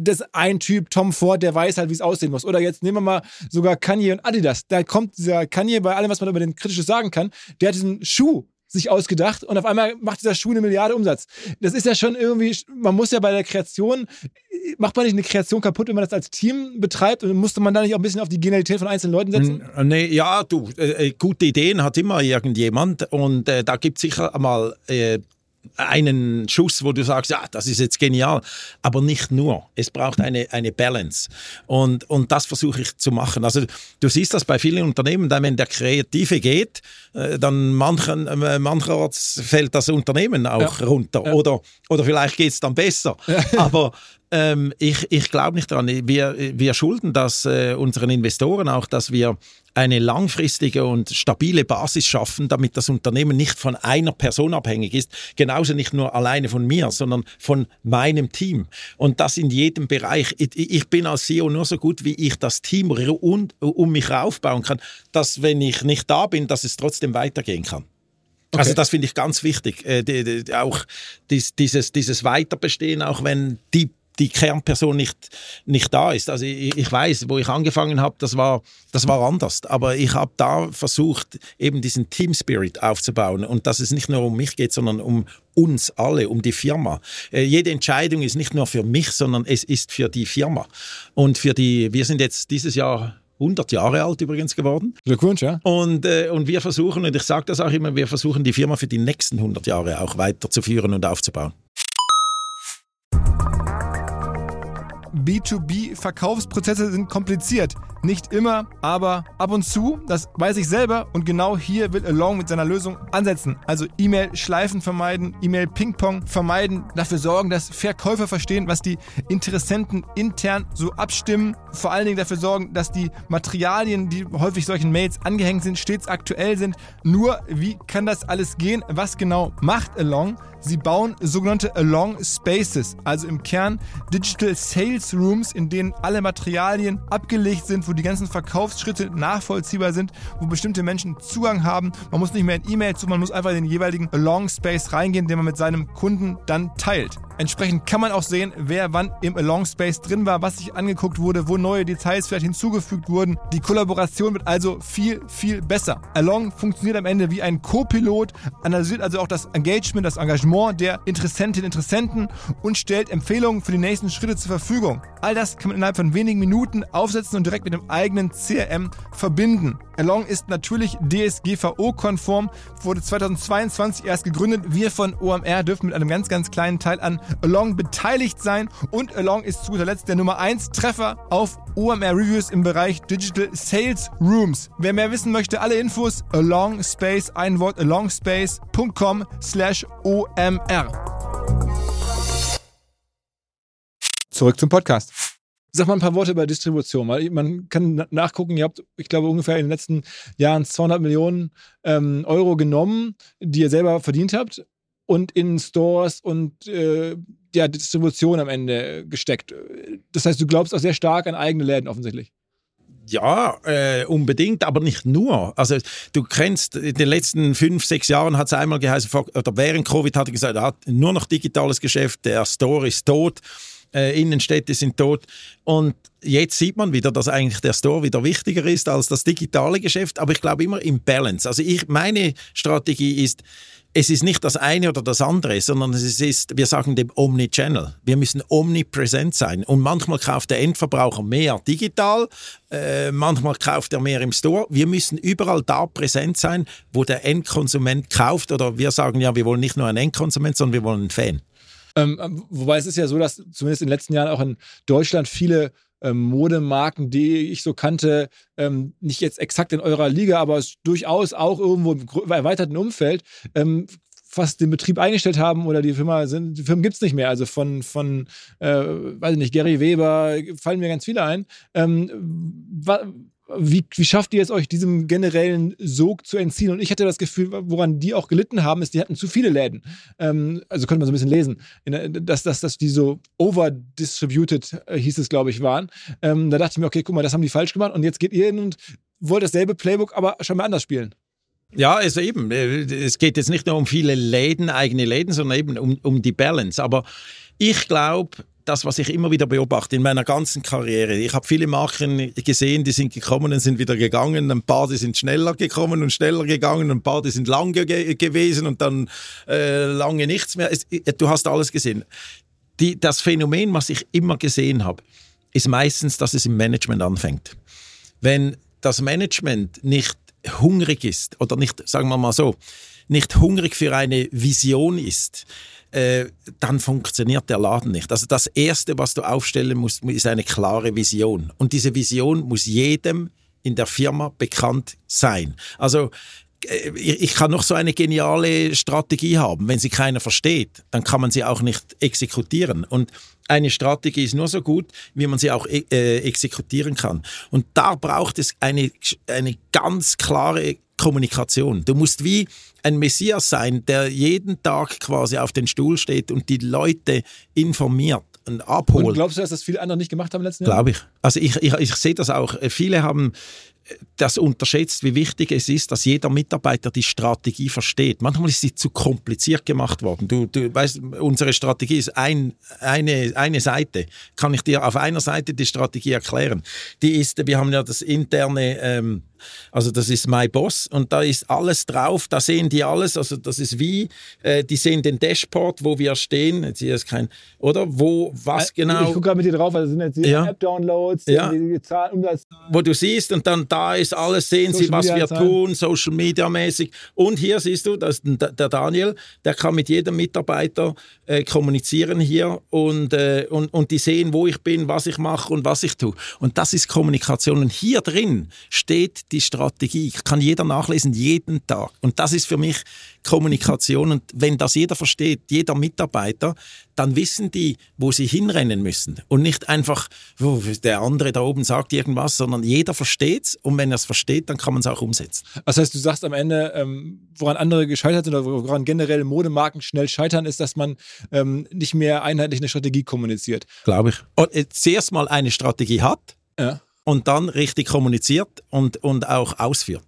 das ein Typ, Tom Ford, der weiß halt, wie es aussehen muss. Oder jetzt nehmen wir mal sogar Kanye und Adidas. Da kommt dieser Kanye, bei allem, was man über den Kritisches sagen kann, der hat diesen Schuh sich ausgedacht und auf einmal macht dieser Schuh 1 Milliarde Umsatz. Das ist ja schon irgendwie, man muss ja bei der Kreation, macht man nicht eine Kreation kaputt, wenn man das als Team betreibt und musste man da nicht auch ein bisschen auf die Genialität von einzelnen Leuten setzen? Nee, ja, gute Ideen hat immer irgendjemand und da gibt es sicher mal einen Schuss, wo du sagst, ja, das ist jetzt genial, aber nicht nur. Es braucht eine Balance und das versuche ich zu machen. Also du siehst das bei vielen Unternehmen, dann, wenn der Kreative geht, dann mancherorts fällt das Unternehmen auch runter oder vielleicht geht es dann besser. Ja. Aber ich glaube nicht daran. Wir schulden das unseren Investoren auch, dass wir eine langfristige und stabile Basis schaffen, damit das Unternehmen nicht von einer Person abhängig ist. Genauso nicht nur alleine von mir, sondern von meinem Team. Und das in jedem Bereich. Ich bin als CEO nur so gut, wie ich das Team um mich aufbauen kann, dass, wenn ich nicht da bin, dass es trotzdem weitergehen kann. Okay. Also das finde ich ganz wichtig. Auch dieses Weiterbestehen, auch wenn die Kernperson nicht da ist. Also ich weiß, wo ich angefangen habe, das war anders. Aber ich habe da versucht, eben diesen Team-Spirit aufzubauen und dass es nicht nur um mich geht, sondern um uns alle, um die Firma. Jede Entscheidung ist nicht nur für mich, sondern es ist für die Firma. Und wir sind jetzt dieses Jahr 100 Jahre alt übrigens geworden. Glückwunsch, ja. Und wir versuchen, und ich sage das auch immer, wir versuchen die Firma für die nächsten 100 Jahre auch weiterzuführen und aufzubauen. B2B-Verkaufsprozesse sind kompliziert. Nicht immer, aber ab und zu. Das weiß ich selber. Und genau hier will Along mit seiner Lösung ansetzen. Also E-Mail-Schleifen vermeiden, E-Mail-Ping-Pong vermeiden, dafür sorgen, dass Verkäufer verstehen, was die Interessenten intern so abstimmen. Vor allen Dingen dafür sorgen, dass die Materialien, die häufig solchen Mails angehängt sind, stets aktuell sind. Nur, wie kann das alles gehen? Was genau macht Along? Sie bauen sogenannte Along Spaces, also im Kern Digital Sales Rooms, in denen alle Materialien abgelegt sind, wo die ganzen Verkaufsschritte nachvollziehbar sind, wo bestimmte Menschen Zugang haben. Man muss nicht mehr in E-Mail zu, man muss einfach in den jeweiligen Along Space reingehen, den man mit seinem Kunden dann teilt. Entsprechend kann man auch sehen, wer wann im Along Space drin war, was sich angeguckt wurde, wo neue Details vielleicht hinzugefügt wurden. Die Kollaboration wird also viel, viel besser. Along funktioniert am Ende wie ein Co-Pilot, analysiert also auch das Engagement, das Engagement der Interessentinnen und Interessenten und stellt Empfehlungen für die nächsten Schritte zur Verfügung. All das kann man innerhalb von wenigen Minuten aufsetzen und direkt mit dem eigenen CRM verbinden. Along ist natürlich DSGVO-konform, wurde 2022 erst gegründet. Wir von OMR dürfen mit einem ganz, ganz kleinen Teil an Along beteiligt sein und Along ist zu guter Letzt der Nummer 1 Treffer auf OMR Reviews im Bereich Digital Sales Rooms. Wer mehr wissen möchte, alle Infos alongspace, ein Wort alongspace.com/omr. Zurück zum Podcast. Sag mal ein paar Worte über Distribution, weil man kann nachgucken, ihr habt, ich glaube, ungefähr in den letzten Jahren 200 Millionen Euro genommen, die ihr selber verdient habt und in Stores und Distribution am Ende gesteckt. Das heißt, du glaubst auch sehr stark an eigene Läden offensichtlich. Ja, unbedingt, aber nicht nur. Also du kennst, in den letzten 5-6 Jahren hat es einmal geheißen, oder während Covid hat er gesagt, er hat nur noch digitales Geschäft, der Store ist tot. Innenstädte sind tot. Und jetzt sieht man wieder, dass eigentlich der Store wieder wichtiger ist als das digitale Geschäft. Aber ich glaube immer im Balance. Also meine Strategie ist, es ist nicht das eine oder das andere, sondern es ist, wir sagen dem Omnichannel. Wir müssen omnipräsent sein. Und manchmal kauft der Endverbraucher mehr digital, manchmal kauft er mehr im Store. Wir müssen überall da präsent sein, wo der Endkonsument kauft. Oder wir sagen ja, wir wollen nicht nur einen Endkonsument, sondern wir wollen einen Fan. Wobei es ist ja so, dass zumindest in den letzten Jahren auch in Deutschland viele Modemarken, die ich so kannte, nicht jetzt exakt in eurer Liga, aber durchaus auch irgendwo im erweiterten Umfeld fast den Betrieb eingestellt haben oder die Firmen gibt es nicht mehr. Also von weiß ich nicht, Gary Weber fallen mir ganz viele ein. Wie schafft ihr jetzt euch diesem generellen Sog zu entziehen? Und ich hatte das Gefühl, woran die auch gelitten haben, ist, die hatten zu viele Läden. Also könnte man so ein bisschen lesen, dass die so overdistributed, hieß es, glaube ich, waren. Da dachte ich mir, okay, guck mal, das haben die falsch gemacht und jetzt geht ihr hin und wollt dasselbe Playbook, aber schon mal anders spielen. Ja, also eben, es geht jetzt nicht nur um viele Läden, eigene Läden, sondern eben um die Balance. Aber ich glaube, das, was ich immer wieder beobachte in meiner ganzen Karriere. Ich habe viele Marken gesehen, die sind gekommen und sind wieder gegangen. Ein paar, die sind schneller gekommen und schneller gegangen. Ein paar, die sind lange gewesen und dann lange nichts mehr. Du hast alles gesehen. Das Phänomen, was ich immer gesehen habe, ist meistens, dass es im Management anfängt. Wenn das Management nicht hungrig ist oder nicht, sagen wir mal so, nicht hungrig für eine Vision ist, dann funktioniert der Laden nicht. Also das Erste, was du aufstellen musst, ist eine klare Vision. Und diese Vision muss jedem in der Firma bekannt sein. Also ich kann noch so eine geniale Strategie haben. Wenn sie keiner versteht, dann kann man sie auch nicht exekutieren. Und eine Strategie ist nur so gut, wie man sie auch exekutieren kann. Und da braucht es eine ganz klare Kommunikation. Du musst wie ein Messias sein, der jeden Tag quasi auf den Stuhl steht und die Leute informiert und abholt. Und glaubst du, dass das viele andere nicht gemacht haben im letzten Jahr? Glaube ich. Also ich sehe das auch. Viele haben das unterschätzt, wie wichtig es ist, dass jeder Mitarbeiter die Strategie versteht. Manchmal ist sie zu kompliziert gemacht worden. Du weißt, unsere Strategie ist eine Seite. Kann ich dir auf einer Seite die Strategie erklären? Die ist, wir haben ja das interne, also das ist mein Boss und da ist alles drauf, da sehen die alles, also das ist wie, die sehen den Dashboard, wo wir stehen, jetzt hier ist kein, oder? Wo, was genau? Ich gucke gerade mit dir drauf, also sind jetzt die App-Downloads, die Zahlen, Umsatzzahlen. Wo du siehst und dann da ist alles, sehen Social sie, was Media wir tun, Social Media mäßig und hier siehst du, das ist der Daniel, der kann mit jedem Mitarbeiter kommunizieren hier und die sehen, wo ich bin, was ich mache und was ich tue. Und das ist Kommunikation und hier drin steht die Strategie. Kann jeder nachlesen, jeden Tag. Und das ist für mich Kommunikation. Und wenn das jeder versteht, jeder Mitarbeiter, dann wissen die, wo sie hinrennen müssen. Und nicht einfach, der andere da oben sagt irgendwas, sondern jeder versteht es. Und wenn er es versteht, dann kann man es auch umsetzen. Das heißt, du sagst am Ende, woran andere gescheitert sind oder woran generell Modemarken schnell scheitern, ist, dass man nicht mehr einheitlich eine Strategie kommuniziert. Glaube ich. Und zuerst mal eine Strategie hat. Ja. Und dann richtig kommuniziert und auch ausführt.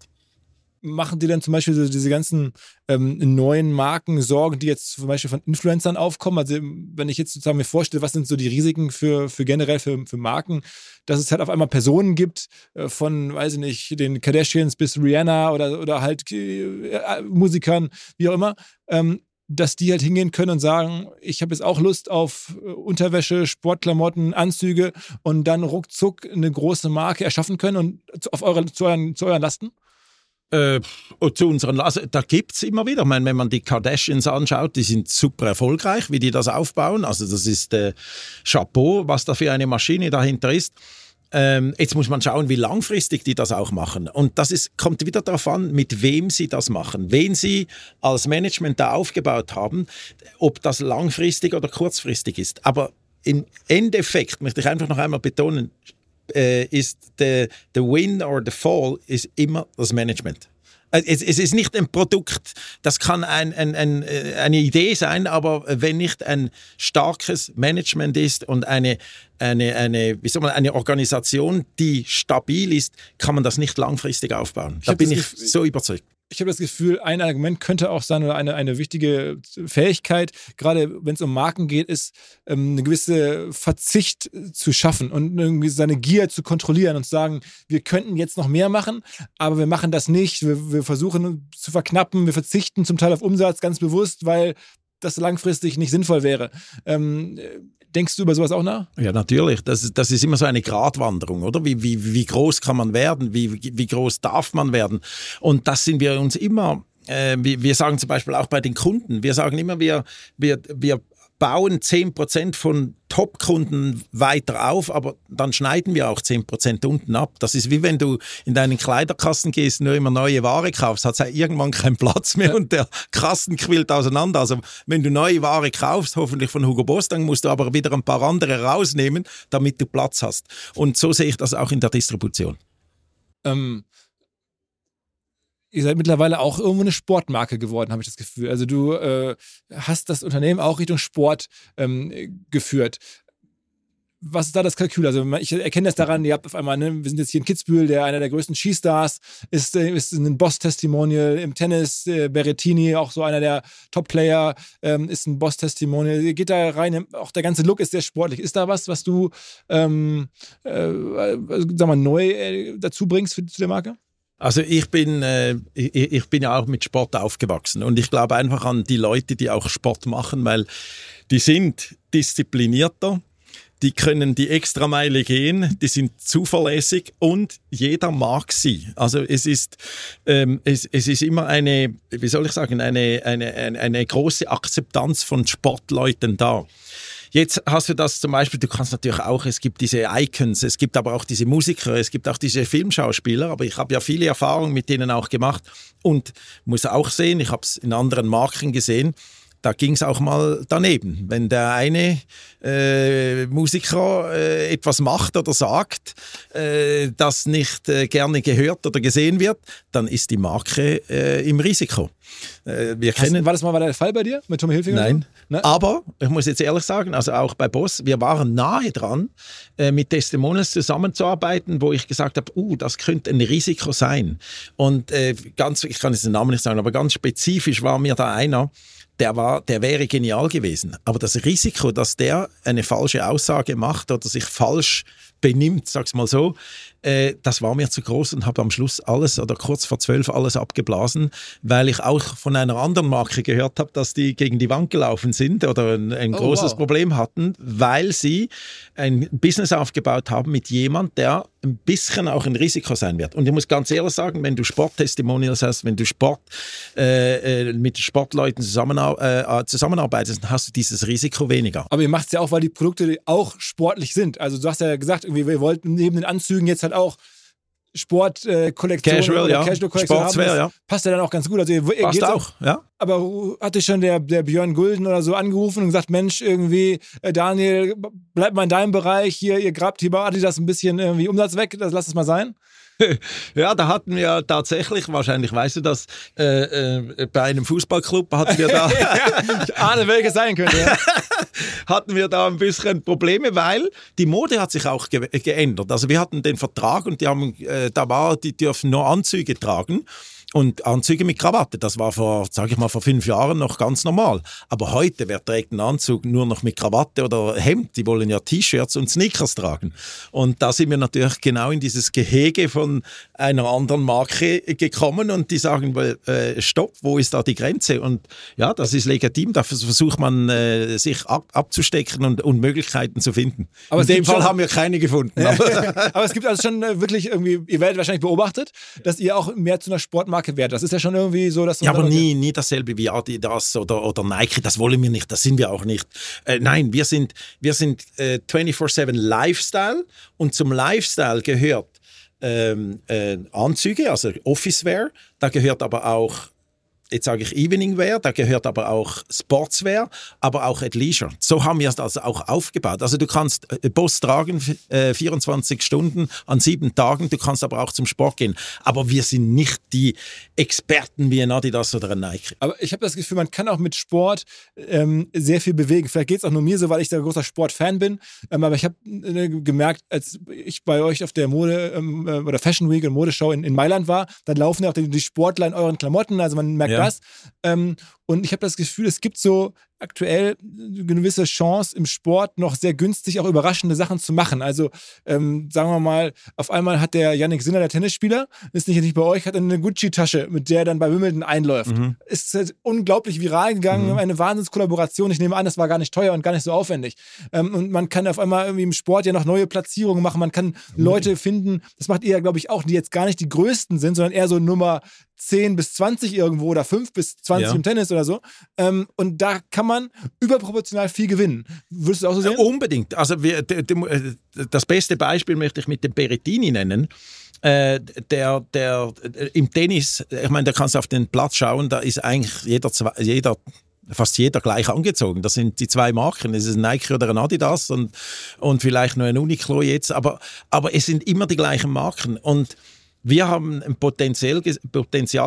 Machen die dann zum Beispiel so diese ganzen neuen Marken Sorgen, die jetzt zum Beispiel von Influencern aufkommen? Also wenn ich jetzt sozusagen mir vorstelle, was sind so die Risiken für generell für Marken, dass es halt auf einmal Personen gibt von, weiß ich nicht, den Kardashians bis Rihanna oder halt Musikern, wie auch immer, dass die halt hingehen können und sagen, ich habe jetzt auch Lust auf Unterwäsche, Sportklamotten, Anzüge und dann ruckzuck eine große Marke erschaffen können und zu euren Lasten? Zu unseren Lasten, da gibt es immer wieder. Ich meine, wenn man die Kardashians anschaut, die sind super erfolgreich, wie die das aufbauen. Also das ist Chapeau, was da für eine Maschine dahinter ist. Jetzt muss man schauen, wie langfristig die das auch machen. Und das kommt wieder darauf an, mit wem sie das machen, wen sie als Management da aufgebaut haben, ob das langfristig oder kurzfristig ist. Aber im Endeffekt, möchte ich einfach noch einmal betonen, ist the win or the fall ist immer das Management. Es ist nicht ein Produkt, das kann eine Idee sein, aber wenn nicht ein starkes Management ist und eine Organisation, die stabil ist, kann man das nicht langfristig aufbauen. Da bin ich so überzeugt. Ich habe das Gefühl, ein Argument könnte auch sein oder eine wichtige Fähigkeit, gerade wenn es um Marken geht, ist, eine gewisse Verzicht zu schaffen und irgendwie seine Gier zu kontrollieren und zu sagen, wir könnten jetzt noch mehr machen, aber wir machen das nicht, wir versuchen zu verknappen, wir verzichten zum Teil auf Umsatz ganz bewusst, weil das langfristig nicht sinnvoll wäre. Denkst du über sowas auch nach? Ja, natürlich. Das ist immer so eine Gratwanderung, oder? Wie groß kann man werden? Wie groß darf man werden? Und das sind wir uns immer, wir sagen zum Beispiel auch bei den Kunden, wir sagen immer, wir bauen 10% von Top-Kunden weiter auf, aber dann schneiden wir auch 10% unten ab. Das ist wie wenn du in deinen Kleiderkasten gehst, nur immer neue Ware kaufst, hat es ja irgendwann keinen Platz mehr und der Kasten quillt auseinander. Also wenn du neue Ware kaufst, hoffentlich von Hugo Boss, dann musst du aber wieder ein paar andere rausnehmen, damit du Platz hast. Und so sehe ich das auch in der Distribution. Ihr seid mittlerweile auch irgendwo eine Sportmarke geworden, habe ich das Gefühl. Also du hast das Unternehmen auch Richtung Sport geführt. Was ist da das Kalkül? Also ich erkenne das daran, ihr habt auf einmal, wir sind jetzt hier in Kitzbühel, einer der größten Skistars, ist ein Boss-Testimonial im Tennis, Berrettini, auch so einer der Top-Player, ist ein Boss-Testimonial. Ihr geht da rein, auch der ganze Look ist sehr sportlich. Ist da was du neu dazu bringst zu der Marke? Also ich bin ja auch mit Sport aufgewachsen und ich glaube einfach an die Leute, die auch Sport machen, weil die sind disziplinierter, die können die Extrameile gehen, die sind zuverlässig und jeder mag sie. Also es ist immer eine, wie soll ich sagen, eine große Akzeptanz von Sportleuten da. Jetzt hast du das zum Beispiel, du kannst natürlich auch, es gibt diese Icons, es gibt aber auch diese Musiker, es gibt auch diese Filmschauspieler, aber ich habe ja viele Erfahrungen mit denen auch gemacht und muss auch sehen, ich habe es in anderen Marken gesehen, da ging es auch mal daneben. Wenn der eine Musiker etwas macht oder sagt, das nicht gerne gehört oder gesehen wird, dann ist die Marke im Risiko. War das mal der Fall bei dir mit Tommy Hilfiger? Nein. Nein, aber ich muss jetzt ehrlich sagen, also auch bei Boss, wir waren nahe dran, mit Testimonials zusammenzuarbeiten, wo ich gesagt habe, das könnte ein Risiko sein. Und ich kann jetzt den Namen nicht sagen, aber ganz spezifisch war mir da einer, der wäre genial gewesen. Aber das Risiko, dass der eine falsche Aussage macht oder sich falsch benimmt, sag's mal so, das war mir zu groß und habe am Schluss alles oder kurz vor 12 alles abgeblasen, weil ich auch von einer anderen Marke gehört habe, dass die gegen die Wand gelaufen sind oder ein großes Problem hatten, weil sie ein Business aufgebaut haben mit jemand, der ein bisschen auch ein Risiko sein wird. Und ich muss ganz ehrlich sagen, wenn du Sporttestimonials hast, wenn du mit Sportleuten zusammenarbeitest, dann hast du dieses Risiko weniger. Aber ihr macht es ja auch, weil die Produkte auch sportlich sind. Also du hast ja gesagt, wir wollten neben den Anzügen jetzt halt auch Sportkollektion, Casual-Kollektion haben. Ja. Passt ja dann auch ganz gut. Also passt auch, ja. Aber hat dich schon der Björn Gulden oder so angerufen und gesagt, Mensch, irgendwie, Daniel, bleib mal in deinem Bereich, hier, ihr grabt hier bei Adidas ein bisschen irgendwie Umsatz weg, lass es mal sein? Ja, da hatten wir tatsächlich, wahrscheinlich weißt du das, bei einem Fußballclub hatten wir da... Ich ahne, welches sein könnte, ja. Hatten wir da ein bisschen Probleme, weil die Mode hat sich auch geändert. Also wir hatten den Vertrag und die dürfen nur Anzüge tragen. Und Anzüge mit Krawatte, das war vor 5 Jahren noch ganz normal. Aber heute, wer trägt einen Anzug nur noch mit Krawatte oder Hemd? Die wollen ja T-Shirts und Sneakers tragen. Und da sind wir natürlich genau in dieses Gehege von einer anderen Marke gekommen und die sagen, stopp, wo ist da die Grenze? Und ja, das ist legitim, da versucht man sich abzustecken und Möglichkeiten zu finden. Aber in dem Fall haben wir keine gefunden. Aber es gibt also schon wirklich irgendwie, ihr werdet wahrscheinlich beobachtet, dass ihr auch mehr zu einer Sportmarke wert. Das ist ja schon irgendwie so, dass... Ja, aber nie dasselbe wie Adidas oder Nike, das wollen wir nicht, das sind wir auch nicht. Nein, wir sind 24/7 Lifestyle und zum Lifestyle gehört Anzüge, also Officewear, da gehört aber auch, jetzt sage ich Eveningwear, da gehört aber auch Sportswear, aber auch Athleisure. So haben wir es also auch aufgebaut. Also du kannst Boss tragen, 24 Stunden an 7 Tagen, du kannst aber auch zum Sport gehen. Aber wir sind nicht die Experten wie ein Adidas oder ein Nike. Aber ich habe das Gefühl, man kann auch mit Sport sehr viel bewegen. Vielleicht geht es auch nur mir so, weil ich da großer Sportfan bin. Aber ich habe gemerkt, als ich bei euch auf der Mode oder Fashion Week und Modeshow in Mailand war, dann laufen ja auch die Sportler in euren Klamotten. Also man merkt ja. Und ich habe das Gefühl, es gibt so aktuell eine gewisse Chance im Sport noch sehr günstig auch überraschende Sachen zu machen. Also sagen wir mal, auf einmal hat der Jannik Sinner, der Tennisspieler, ist nicht bei euch, hat eine Gucci-Tasche, mit der er dann bei Wimbledon einläuft. Mhm. Ist halt unglaublich viral gegangen, eine Wahnsinnskollaboration. Ich nehme an, das war gar nicht teuer und gar nicht so aufwendig. Und man kann auf einmal irgendwie im Sport ja noch neue Platzierungen machen. Man kann Leute finden, das macht ihr ja, glaube ich, auch, die jetzt gar nicht die Größten sind, sondern eher so Nummer 10 bis 20 irgendwo oder 5 bis 20 im Tennis oder so. Und da kann man überproportional viel gewinnen. Würdest du auch so sehen? Unbedingt. Also das beste Beispiel möchte ich mit dem Berrettini nennen. Der im Tennis, ich meine, da kannst du auf den Platz schauen, da ist eigentlich fast jeder gleich angezogen. Das sind die zwei Marken. Es ist ein Nike oder ein Adidas und vielleicht noch ein Uniqlo jetzt. Aber es sind immer die gleichen Marken. Und wir haben ein Potenzial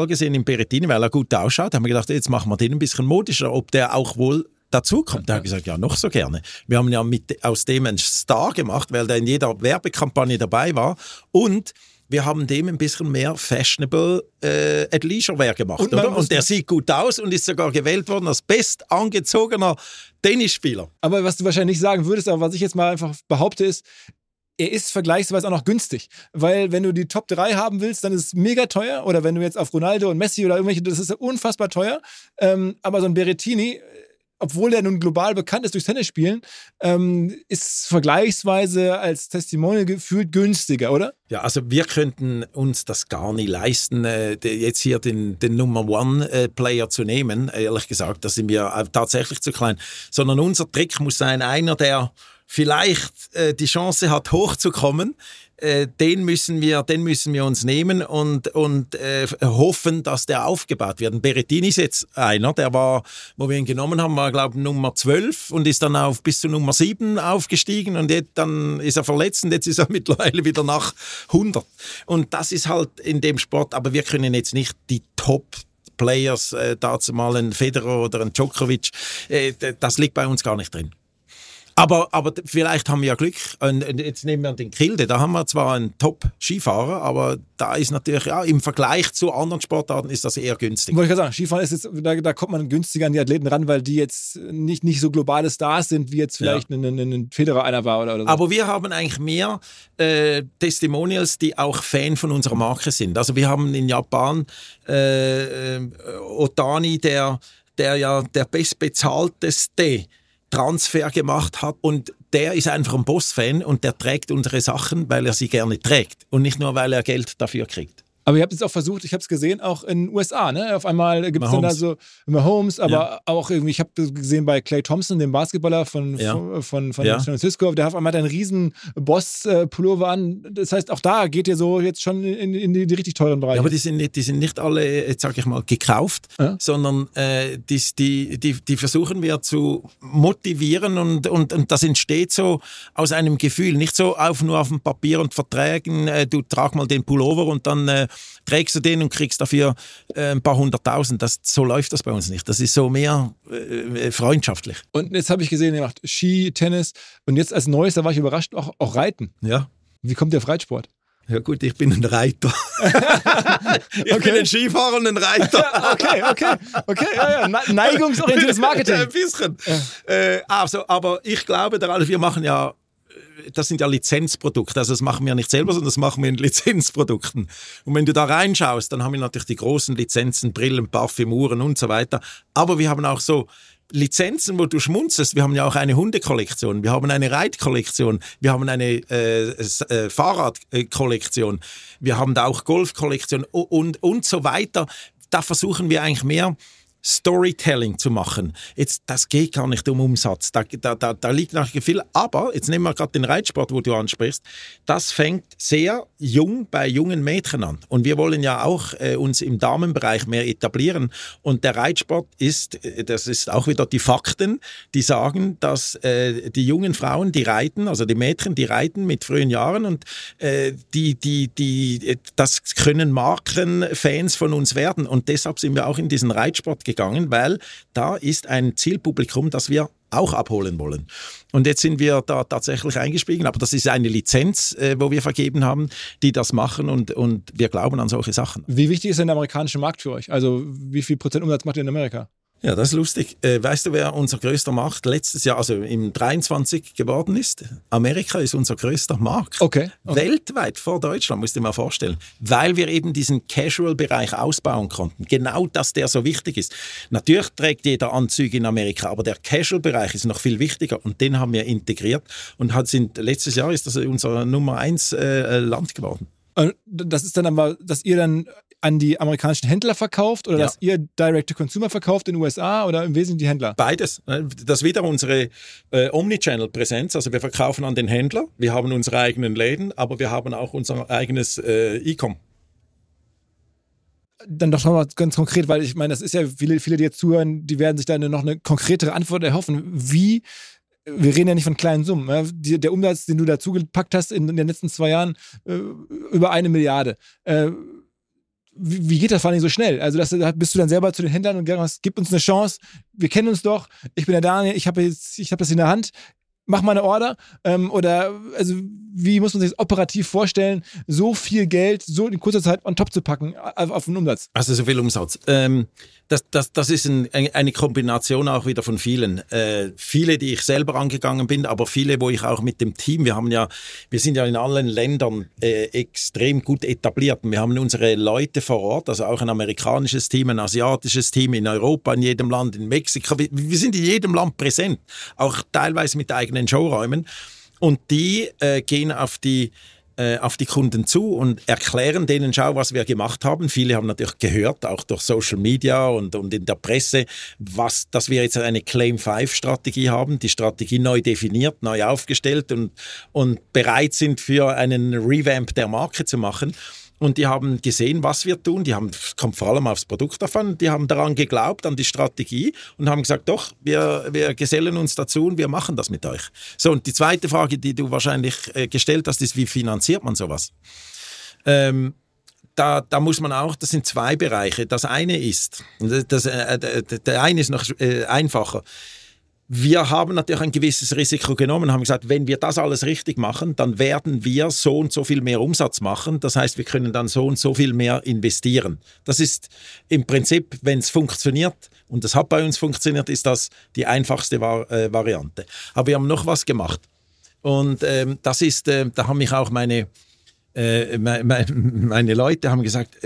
gesehen im Berrettini, weil er gut ausschaut. Da haben wir gedacht, jetzt machen wir den ein bisschen modischer, ob der auch wohl dazukommt. Da habe ich gesagt, ja, noch so gerne. Wir haben ja aus dem einen Star gemacht, weil der in jeder Werbekampagne dabei war. Und wir haben dem ein bisschen mehr fashionable Athleisure-Wear gemacht. Und der sieht gut aus und ist sogar gewählt worden als bestangezogener Tennisspieler. Aber was du wahrscheinlich nicht sagen würdest, aber was ich jetzt mal einfach behaupte, ist, er ist vergleichsweise auch noch günstig, weil wenn du die Top 3 haben willst, dann ist es mega teuer oder wenn du jetzt auf Ronaldo und Messi oder irgendwelche, das ist unfassbar teuer, aber so ein Berrettini, obwohl der nun global bekannt ist durchs Tennisspielen, ist vergleichsweise als Testimonial gefühlt günstiger, oder? Ja, also wir könnten uns das gar nicht leisten, jetzt hier den Number-One-Player zu nehmen. Ehrlich gesagt, da sind wir tatsächlich zu klein. Sondern unser Trick muss sein, einer, der vielleicht die Chance hat, hochzukommen, den müssen wir uns nehmen und hoffen, dass der aufgebaut wird. Berrettini ist jetzt einer, der war, wo wir ihn genommen haben, war, glaube ich, Nummer 12 und ist dann auf bis zu Nummer 7 aufgestiegen und dann ist er verletzt und jetzt ist er mittlerweile wieder nach 100. Und das ist halt in dem Sport, aber wir können jetzt nicht die Top-Players, dazu mal ein Federer oder ein Djokovic, das liegt bei uns gar nicht drin. Aber vielleicht haben wir ja Glück. Und jetzt nehmen wir den Kilde. Da haben wir zwar einen Top-Skifahrer, aber da ist natürlich auch im Vergleich zu anderen Sportarten ist das eher günstig. Wollte ich gerade sagen, Skifahren ist jetzt, da kommt man günstiger an die Athleten ran, weil die jetzt nicht so globale Stars sind, wie jetzt vielleicht ein Federer einer war oder so. Aber wir haben eigentlich mehr Testimonials, die auch Fan von unserer Marke sind. Also wir haben in Japan Otani, der ja der bestbezahlteste Transfer gemacht hat und der ist einfach ein Boss-Fan und der trägt unsere Sachen, weil er sie gerne trägt und nicht nur, weil er Geld dafür kriegt. Aber ihr habt es auch versucht, ich habe es gesehen, auch in den USA, ne? Auf einmal gibt es dann da so Mahomes, aber auch irgendwie, ich habe gesehen bei Klay Thompson, dem Basketballer von San Francisco, der hat auf einmal einen riesen Boss-Pullover an. Das heißt, auch da geht ihr so jetzt schon in die richtig teuren Bereiche. Ja, aber die sind nicht alle, jetzt sage ich mal, gekauft, sondern die versuchen wir zu motivieren und das entsteht so aus einem Gefühl, nicht so nur auf dem Papier und Verträgen, du trag mal den Pullover und dann trägst du den und kriegst dafür ein paar 100.000. So läuft das bei uns nicht. Das ist so mehr freundschaftlich. Und jetzt habe ich gesehen, ihr macht Ski, Tennis und jetzt als Neues, da war ich überrascht, auch Reiten. Ja. Wie kommt der Freitsport? Ja gut, ich bin ein Reiter. Ich bin ein Skifahrer und ein Reiter. Okay. Ja. Neigungsorientiertes Marketing. Ein bisschen. Ja. Aber ich glaube, wir machen ja, das sind ja Lizenzprodukte, also das machen wir nicht selber, sondern das machen wir in Lizenzprodukten. Und wenn du da reinschaust, dann haben wir natürlich die großen Lizenzen, Brillen, Parfüm, Uhren und so weiter. Aber wir haben auch so Lizenzen, wo du schmunzelst. Wir haben ja auch eine Hundekollektion, wir haben eine Reitkollektion, wir haben eine Fahrradkollektion, wir haben da auch Golfkollektion und so weiter. Da versuchen wir eigentlich mehr Storytelling zu machen. Jetzt, das geht gar nicht um Umsatz. Da liegt nachher viel. Aber, jetzt nehmen wir gerade den Reitsport, wo du ansprichst, das fängt sehr jung bei jungen Mädchen an. Und wir wollen ja auch uns im Damenbereich mehr etablieren. Und der Reitsport ist, das ist auch wieder die Fakten, die sagen, dass die jungen Frauen, die reiten, also die Mädchen, die reiten mit frühen Jahren und das können Markenfans von uns werden. Und deshalb sind wir auch in diesen Reitsport gegangen, weil da ist ein Zielpublikum, das wir auch abholen wollen. Und jetzt sind wir da tatsächlich eingestiegen, aber das ist eine Lizenz, wo wir vergeben haben, die das machen und wir glauben an solche Sachen. Wie wichtig ist denn der amerikanische Markt für euch? Also wie viel Prozent Umsatz macht ihr in Amerika? Ja, das ist lustig. Weißt du, wer unser größter Markt letztes Jahr, also im 23 geworden ist? Amerika ist unser größter Markt. Okay. Weltweit vor Deutschland, musst du dir mal vorstellen. Weil wir eben diesen Casual-Bereich ausbauen konnten. Genau, dass der so wichtig ist. Natürlich trägt jeder Anzüge in Amerika, aber der Casual-Bereich ist noch viel wichtiger und den haben wir integriert. Und letztes Jahr ist das unser Nummer 1 Land geworden. Das ist dann aber, dass ihr dann an die amerikanischen Händler verkauft oder dass ihr Direct-to-Consumer verkauft in den USA oder im Wesentlichen die Händler? Beides. Das ist wieder unsere Omnichannel-Präsenz. Also wir verkaufen an den Händler, wir haben unsere eigenen Läden, aber wir haben auch unser eigenes E-Com. Dann doch nochmal ganz konkret, weil ich meine, das ist ja viele, die jetzt zuhören, die werden sich da noch eine konkretere Antwort erhoffen. Wir reden ja nicht von kleinen Summen. Der Umsatz, den du dazu gepackt hast in den letzten 2 Jahren, über 1 Milliarde. Wie geht das vor allem so schnell? Also bist du dann selber zu den Händlern und sagst, gib uns eine Chance, wir kennen uns doch, ich bin der Daniel, ich habe das in der Hand, mach mal eine Order. Also wie muss man sich das operativ vorstellen, so viel Geld so in kurzer Zeit on top zu packen auf den Umsatz? Also so viel Umsatz. Das ist eine Kombination auch wieder von vielen. Viele, die ich selber angegangen bin, aber viele, wo ich auch mit dem Team, wir sind ja in allen Ländern extrem gut etabliert. Wir haben unsere Leute vor Ort, also auch ein amerikanisches Team, ein asiatisches Team in Europa, in jedem Land, in Mexiko. Wir sind in jedem Land präsent, auch teilweise mit eigenen Showräumen. Und die gehen auf die Kunden zu und erklären denen, schau, was wir gemacht haben. Viele haben natürlich gehört, auch durch Social Media und in der Presse, dass wir jetzt eine Claim-5-Strategie haben, die Strategie neu definiert, neu aufgestellt und bereit sind, für einen Revamp der Marke zu machen. Und die haben gesehen, was wir tun. Kommt vor allem aufs Produkt davon. Die haben daran geglaubt, an die Strategie, und haben gesagt, doch, wir gesellen uns dazu und wir machen das mit euch. So, und die zweite Frage, die du wahrscheinlich gestellt hast, ist, wie finanziert man sowas? Da muss man auch, das sind zwei Bereiche. Das eine ist, der eine ist noch einfacher. Wir haben natürlich ein gewisses Risiko genommen und haben gesagt, wenn wir das alles richtig machen, dann werden wir so und so viel mehr Umsatz machen. Das heißt, wir können dann so und so viel mehr investieren. Das ist im Prinzip, wenn es funktioniert, und das hat bei uns funktioniert, ist das die einfachste Variante. Aber wir haben noch was gemacht. Und das ist, da haben mich auch meine Leute haben gesagt,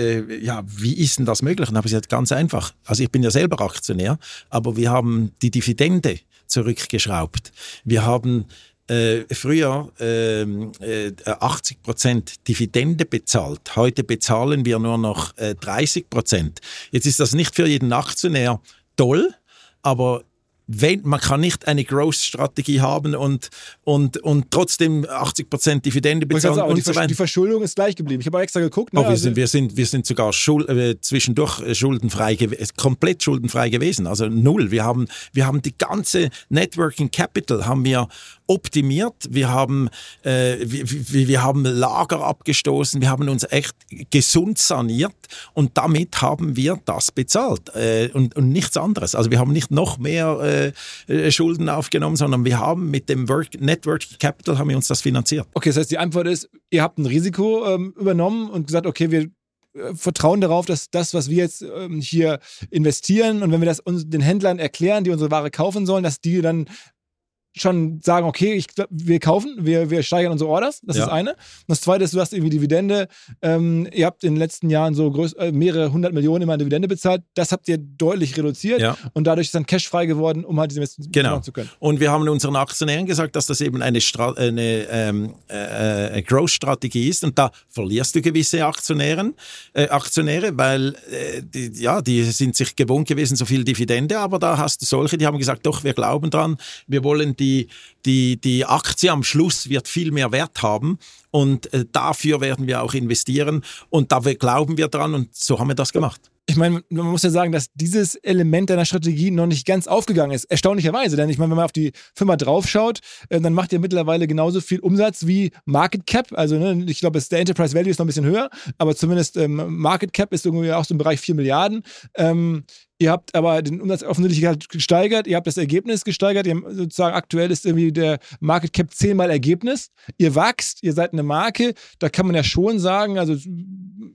ja, wie ist denn das möglich? Und habe ich gesagt, ganz einfach. Also ich bin ja selber Aktionär, aber wir haben die Dividende zurückgeschraubt. Wir haben früher 80% Dividende bezahlt. Heute bezahlen wir nur noch 30%. Jetzt ist das nicht für jeden Aktionär toll, aber man kann nicht eine Growth-Strategie haben und trotzdem 80% Dividende bezahlen. Sagen, und die Verschuldung ist gleich geblieben. Ich habe extra geguckt. Ne? Oh, wir sind sogar zwischendurch schuldenfrei, komplett schuldenfrei gewesen. Also null. Wir haben die ganze Networking Capital haben wir optimiert. Wir haben Lager abgestoßen. Wir haben uns echt gesund saniert. Und damit haben wir das bezahlt. Und nichts anderes. Also wir haben nicht noch mehr Schulden aufgenommen, sondern wir haben mit dem Network Capital haben wir uns das finanziert. Okay, das heißt, die Antwort ist, ihr habt ein Risiko übernommen und gesagt, okay, wir vertrauen darauf, dass das, was wir jetzt hier investieren, und wenn wir das den Händlern erklären, die unsere Ware kaufen sollen, dass die dann schon sagen, okay, wir kaufen, wir steigern unsere Orders, das ist eine. Und das zweite ist, du hast irgendwie Dividende, ihr habt in den letzten Jahren so mehrere 100 Millionen immer an Dividende bezahlt, das habt ihr deutlich reduziert und dadurch ist dann Cash frei geworden, um halt diese Investitionen machen zu können. Und wir haben unseren Aktionären gesagt, dass das eben eine Growth-Strategie ist, und da verlierst du gewisse Aktionäre, weil die sind sich gewohnt gewesen, so viel Dividende, aber da hast du solche, die haben gesagt, doch, wir glauben dran, wir wollen die Aktie am Schluss wird viel mehr Wert haben, und dafür werden wir auch investieren, und da glauben wir dran, und so haben wir das gemacht. Ich meine, man muss ja sagen, dass dieses Element deiner Strategie noch nicht ganz aufgegangen ist, erstaunlicherweise, denn ich meine, wenn man auf die Firma draufschaut, dann macht ihr mittlerweile genauso viel Umsatz wie Market Cap, also ne, ich glaube, der Enterprise Value ist noch ein bisschen höher, aber zumindest Market Cap ist irgendwie auch so im Bereich 4 Milliarden, ihr habt aber den Umsatz offensichtlich gesteigert, ihr habt das Ergebnis gesteigert, ihr habt sozusagen aktuell ist irgendwie der Market Cap 10-mal Ergebnis, ihr wächst, ihr seid eine Marke, da kann man ja schon sagen, also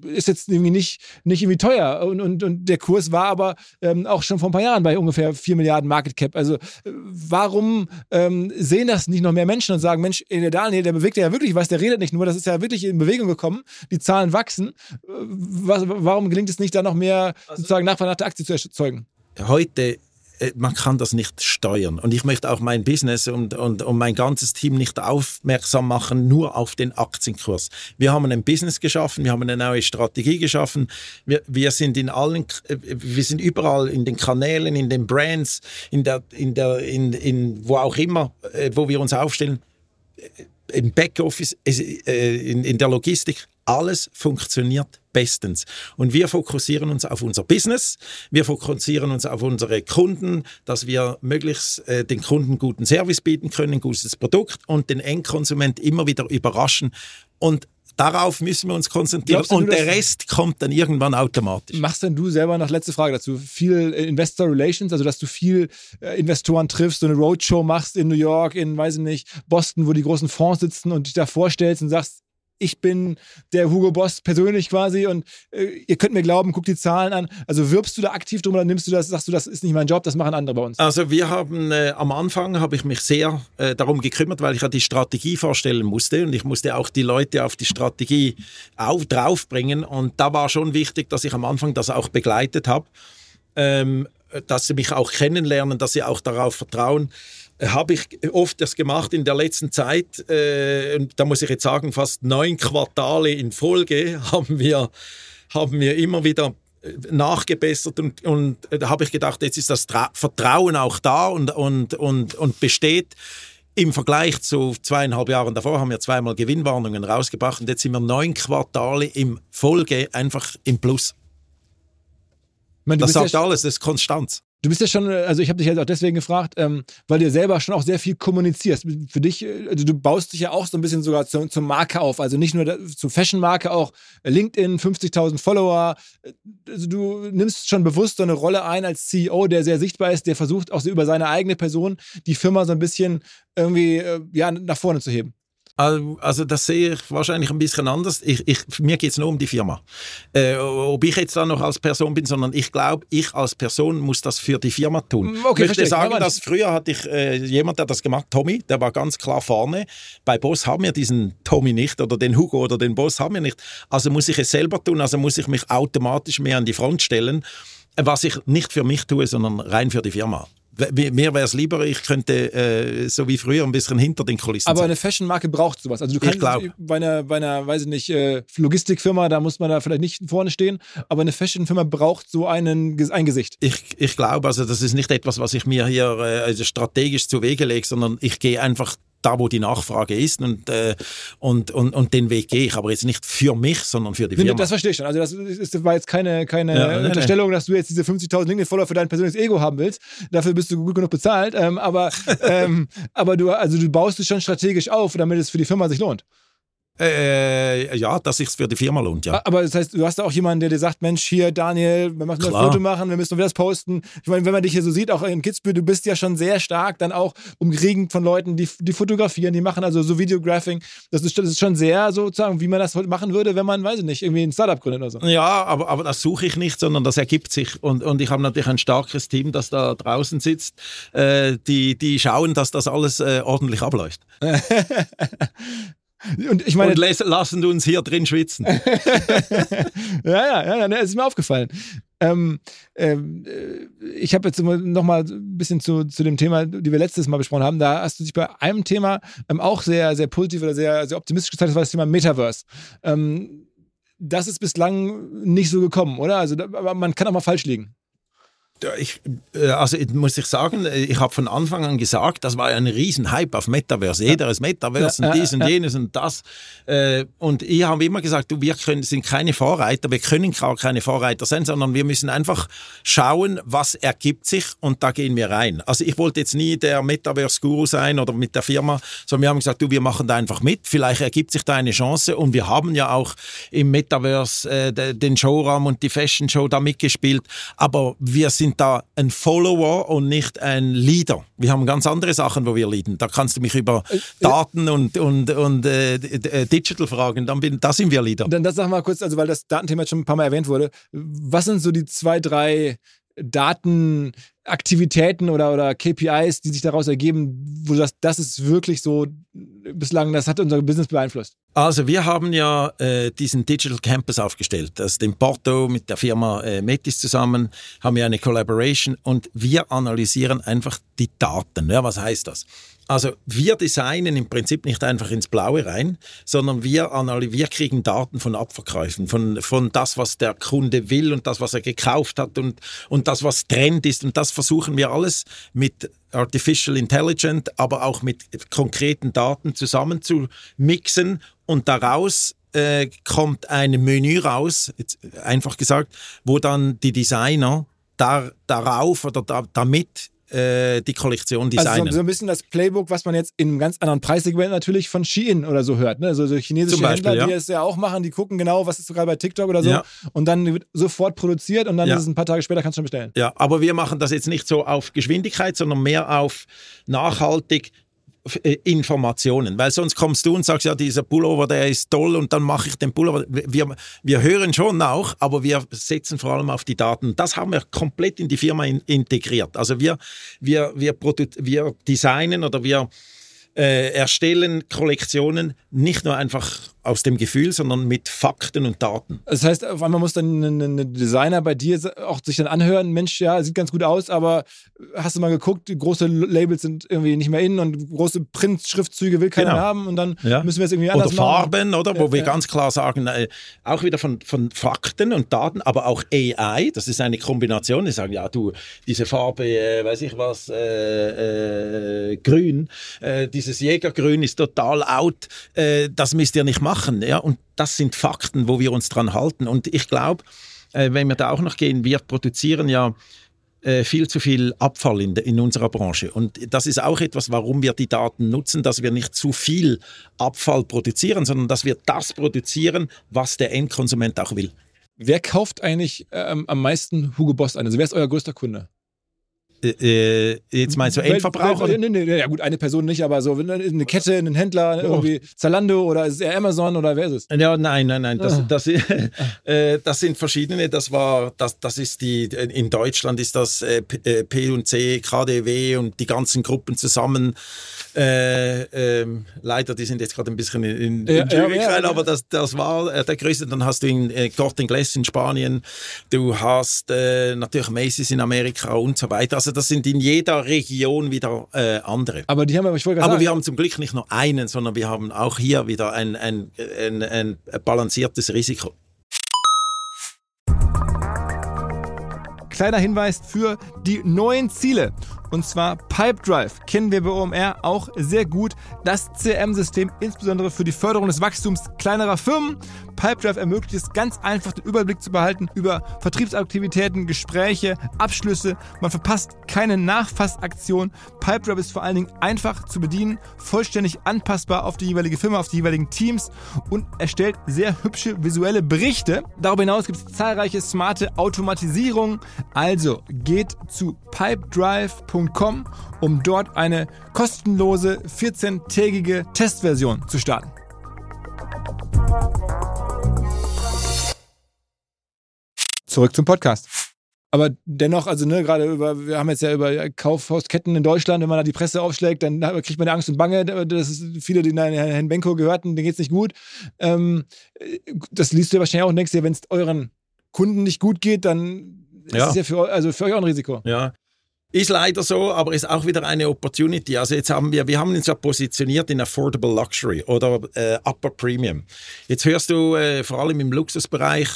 ist jetzt irgendwie nicht irgendwie teuer, und der Kurs war aber auch schon vor ein paar Jahren bei ungefähr 4 Milliarden Market Cap, also warum sehen das nicht noch mehr Menschen und sagen, Mensch, der Daniel, der bewegt ja wirklich was, der redet nicht nur, das ist ja wirklich in Bewegung gekommen, die Zahlen wachsen, warum gelingt es nicht, da noch mehr sozusagen Nachfrage nach der Aktie zu erschüttern? Heute, man kann das nicht steuern. Und ich möchte auch mein Business und mein ganzes Team nicht aufmerksam machen, nur auf den Aktienkurs. Wir haben ein Business geschaffen, wir haben eine neue Strategie geschaffen. Wir sind überall in den Kanälen, in den Brands, in wo auch immer, wo wir uns aufstellen, im Backoffice, in der Logistik. Alles funktioniert bestens. Und wir fokussieren uns auf unser Business, wir fokussieren uns auf unsere Kunden, dass wir möglichst den Kunden guten Service bieten können, gutes Produkt, und den Endkonsument immer wieder überraschen. Und darauf müssen wir uns konzentrieren, und der Rest kommt dann irgendwann automatisch. Machst denn du selber, noch letzte Frage dazu, viel Investor Relations, also dass du viel Investoren triffst, so eine Roadshow machst in New York, in, weiß ich nicht, Boston, wo die großen Fonds sitzen, und dich da vorstellst und sagst, ich bin der Hugo Boss persönlich quasi und ihr könnt mir glauben, guckt die Zahlen an. Also wirbst du da aktiv drum oder nimmst du das, sagst du, das ist nicht mein Job, das machen andere bei uns? Also wir haben, am Anfang habe ich mich sehr darum gekümmert, weil ich ja die Strategie vorstellen musste und ich musste auch die Leute auf die Strategie draufbringen und da war schon wichtig, dass ich am Anfang das auch begleitet habe, dass sie mich auch kennenlernen, dass sie auch darauf vertrauen. Habe ich oft das gemacht in der letzten Zeit. Da muss ich jetzt sagen, fast 9 Quartale in Folge haben wir immer wieder nachgebessert und da habe ich gedacht, jetzt ist das Vertrauen auch da und besteht. Im Vergleich zu 2,5 Jahren davor haben wir 2-mal Gewinnwarnungen rausgebracht und jetzt sind wir 9 Quartale in Folge einfach im Plus. Man, das sagt ja alles, das ist Konstanz. Du bist ja schon, also ich habe dich jetzt auch deswegen gefragt, weil du ja selber schon auch sehr viel kommunizierst. Für dich, also du baust dich ja auch so ein bisschen sogar zur Marke auf, also nicht nur zur Fashion-Marke, auch LinkedIn, 50.000 Follower. Also du nimmst schon bewusst so eine Rolle ein als CEO, der sehr sichtbar ist, der versucht auch so über seine eigene Person die Firma so ein bisschen irgendwie ja, nach vorne zu heben. Also das sehe ich wahrscheinlich ein bisschen anders. Mir geht es nur um die Firma. Ob ich jetzt da noch als Person bin, sondern ich glaube, ich als Person muss das für die Firma tun. Okay, ich möchte sagen, dass früher hatte ich jemanden, der das gemacht hat, Tommy, der war ganz klar vorne. Bei Boss haben wir diesen Tommy nicht oder den Hugo oder den Boss haben wir nicht. Also muss ich es selber tun, also muss ich mich automatisch mehr an die Front stellen, was ich nicht für mich tue, sondern rein für die Firma. Mir wäre es lieber, ich könnte so wie früher ein bisschen hinter den Kulissen sein. Aber eine Fashion-Marke braucht sowas. Also du kannst bei einer weiß ich nicht, Logistikfirma, da muss man da vielleicht nicht vorne stehen, aber eine Fashion-Firma braucht so ein Gesicht. Ich glaube, also das ist nicht etwas, was ich mir hier strategisch zu Wege lege, sondern ich gehe einfach da, wo die Nachfrage ist und den Weg gehe ich, aber jetzt nicht für mich, sondern für die Firma. Das verstehe ich schon. Also das war jetzt keine Unterstellung, dass du jetzt diese 50.000 LinkedIn-Follower für dein persönliches Ego haben willst. Dafür bist du gut genug bezahlt, aber du baust dich schon strategisch auf, damit es für die Firma sich lohnt. Ja, dass es sich für die Firma lohnt, ja. Aber das heißt, du hast da auch jemanden, der dir sagt, Mensch, hier, Daniel, wir müssen ein Foto machen, wir müssen wieder das posten. Ich meine, wenn man dich hier so sieht, auch in Kitzbühel, du bist ja schon sehr stark dann auch umkringend von Leuten, die fotografieren, die machen also so Videographing. Das ist schon sehr sozusagen, wie man das heute machen würde, wenn man, weiß ich nicht, irgendwie ein Startup gründet oder so. Ja, aber das suche ich nicht, sondern das ergibt sich. Und ich habe natürlich ein starkes Team, das da draußen sitzt, die schauen, dass das alles ordentlich abläuft. Und ich meine, lassen uns hier drin schwitzen. Ja, das ist mir aufgefallen. Ich habe jetzt nochmal ein bisschen zu dem Thema, die wir letztes Mal besprochen haben, da hast du dich bei einem Thema auch sehr, sehr positiv oder sehr, sehr optimistisch gezeigt, das war das Thema Metaverse. Das ist bislang nicht so gekommen, oder? Also, aber man kann auch mal falsch liegen. Also muss ich sagen, ich habe von Anfang an gesagt, das war ja ein Riesenhype auf Metaverse. Jeder ist Metaverse und dies und jenes und das. Und ich habe immer gesagt, wir sind keine Vorreiter, wir können gar keine Vorreiter sein, sondern wir müssen einfach schauen, was ergibt sich und da gehen wir rein. Also ich wollte jetzt nie der Metaverse-Guru sein oder mit der Firma, sondern wir haben gesagt, wir machen da einfach mit, vielleicht ergibt sich da eine Chance und wir haben ja auch im Metaverse den Showraum und die Fashion Show da mitgespielt, aber wir sind da ein Follower und nicht ein Leader. Wir haben ganz andere Sachen, wo wir leaden. Da kannst du mich über Daten und Digital fragen, da sind wir Leader. Dann das sag mal kurz, also weil das Datenthema jetzt schon ein paar Mal erwähnt wurde, was sind so die 2-3 Datenaktivitäten oder KPIs, die sich daraus ergeben, wo du sagst, das ist wirklich so bislang, das hat unser Business beeinflusst? Also wir haben ja diesen Digital Campus aufgestellt, das ist in Porto mit der Firma Metis zusammen, haben wir eine Collaboration und wir analysieren einfach die Daten. Ja, was heißt das? Also wir designen im Prinzip nicht einfach ins Blaue rein, sondern wir kriegen Daten von Abverkäufen, von das, was der Kunde will und das, was er gekauft hat und das, was Trend ist. Und das versuchen wir alles mit Artificial Intelligence, aber auch mit konkreten Daten zusammen zu mixen und daraus kommt ein Menü raus, jetzt einfach gesagt, wo dann die Designer damit die Kollektion designen. Also so ein bisschen das Playbook, was man jetzt in einem ganz anderen Preissegment natürlich von Shein oder so hört. Ne? Also so chinesische Händler, ja, die es ja auch machen, die gucken genau, was ist sogar bei TikTok oder so. Ja. Und dann wird sofort produziert und dann ist es ein paar Tage später, kannst du schon bestellen. Ja, aber wir machen das jetzt nicht so auf Geschwindigkeit, sondern mehr auf nachhaltig. Informationen, weil sonst kommst du und sagst, ja, dieser Pullover, der ist toll und dann mache ich den Pullover. Wir hören schon auch, aber wir setzen vor allem auf die Daten. Das haben wir komplett in die Firma integriert. Also wir designen oder wir erstellen Kollektionen nicht nur einfach aus dem Gefühl, sondern mit Fakten und Daten. Das heißt, auf einmal muss dann ein Designer bei dir auch sich dann anhören, Mensch, ja, sieht ganz gut aus, aber hast du mal geguckt, große Labels sind irgendwie nicht mehr in und große Print-Schriftzüge will keiner haben und dann müssen wir es irgendwie anders machen. Oder Farben, oder? Wo wir ganz klar sagen, auch wieder von Fakten und Daten, aber auch AI, das ist eine Kombination. Die sagen, ja du, diese Farbe, weiß ich was, grün, dieses Jägergrün ist total out, das müsst ihr nicht machen. Ja, und das sind Fakten, wo wir uns dran halten. Und ich glaube, wenn wir da auch noch gehen, wir produzieren ja viel zu viel Abfall in unserer Branche. Und das ist auch etwas, warum wir die Daten nutzen, dass wir nicht zu viel Abfall produzieren, sondern dass wir das produzieren, was der Endkonsument auch will. Wer kauft eigentlich am meisten Hugo Boss ein? Also wer ist euer größter Kunde? Jetzt meinst du Endverbraucher? Nee, ja gut, eine Person nicht, aber so eine Kette, einen Händler, irgendwie Zalando oder ist es eher Amazon oder wer ist es? Ja, nein, das sind verschiedene. Das ist die, in Deutschland ist das P&C, KDW und die ganzen Gruppen zusammen. Leider, die sind jetzt gerade ein bisschen in Zürich rein, aber das war der größte. Dann hast du in Corte Inglés in Spanien, du hast natürlich Macy's in Amerika und so weiter. Also das sind in jeder Region wieder andere. Aber die haben wir, wir haben zum Glück nicht nur einen, sondern wir haben auch hier wieder ein balanciertes Risiko. Kleiner Hinweis für die neuen Ziele. Und zwar Pipedrive kennen wir bei OMR auch sehr gut. Das CRM-System insbesondere für die Förderung des Wachstums kleinerer Firmen. Pipedrive ermöglicht es ganz einfach, den Überblick zu behalten über Vertriebsaktivitäten, Gespräche, Abschlüsse. Man verpasst keine Nachfassaktion. Pipedrive ist vor allen Dingen einfach zu bedienen, vollständig anpassbar auf die jeweilige Firma, auf die jeweiligen Teams und erstellt sehr hübsche visuelle Berichte. Darüber hinaus gibt es zahlreiche smarte Automatisierungen. Also geht zu pipedrive.com, um dort eine kostenlose 14-tägige Testversion zu starten. Zurück zum Podcast. Aber dennoch, also wir haben jetzt ja über Kaufhausketten in Deutschland, wenn man da die Presse aufschlägt, dann kriegt man ja Angst und Bange, dass viele, die Herrn Benko gehörten, denen geht es nicht gut. Das liest du ja wahrscheinlich auch und denkst dir, wenn es euren Kunden nicht gut geht, dann das ist ja für euch auch ein Risiko. Ja, ist leider so, aber ist auch wieder eine Opportunity. Also jetzt haben wir uns ja positioniert in Affordable Luxury oder Upper Premium. Jetzt hörst du vor allem im Luxusbereich,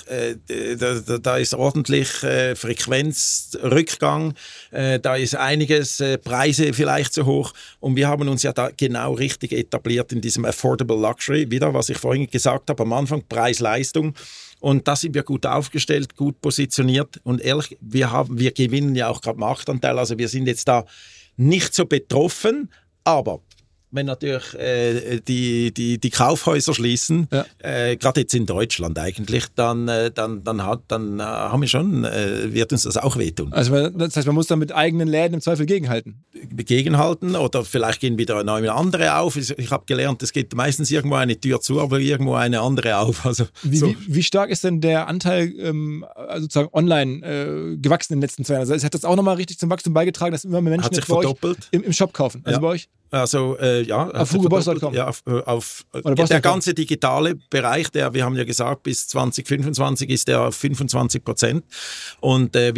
da ist ordentlich Frequenzrückgang, da ist einiges, Preise vielleicht zu hoch. Und wir haben uns ja da genau richtig etabliert in diesem Affordable Luxury. Wieder, was ich vorhin gesagt habe, am Anfang Preis-Leistung. Und da sind wir gut aufgestellt, gut positioniert und ehrlich, wir gewinnen ja auch gerade Marktanteil, also wir sind jetzt da nicht so betroffen, aber wenn natürlich die Kaufhäuser schließen, gerade jetzt in Deutschland eigentlich, dann haben wir schon, wird uns das auch wehtun. Also das heißt, man muss dann mit eigenen Läden im Zweifel gegenhalten? Gegenhalten oder vielleicht gehen wieder neue andere auf. Ich habe gelernt, es geht meistens irgendwo eine Tür zu, aber irgendwo eine andere auf. Also, wie stark ist denn der Anteil sozusagen online gewachsen in den letzten 2 Jahren? Also hat das auch nochmal richtig zum Wachstum beigetragen, dass immer mehr Menschen jetzt bei euch im Shop kaufen? Also bei euch? Also, auf hugoboss.com. Ja, der ganze digitale Bereich, wir haben ja gesagt, bis 2025 ist der auf 25%. Und sind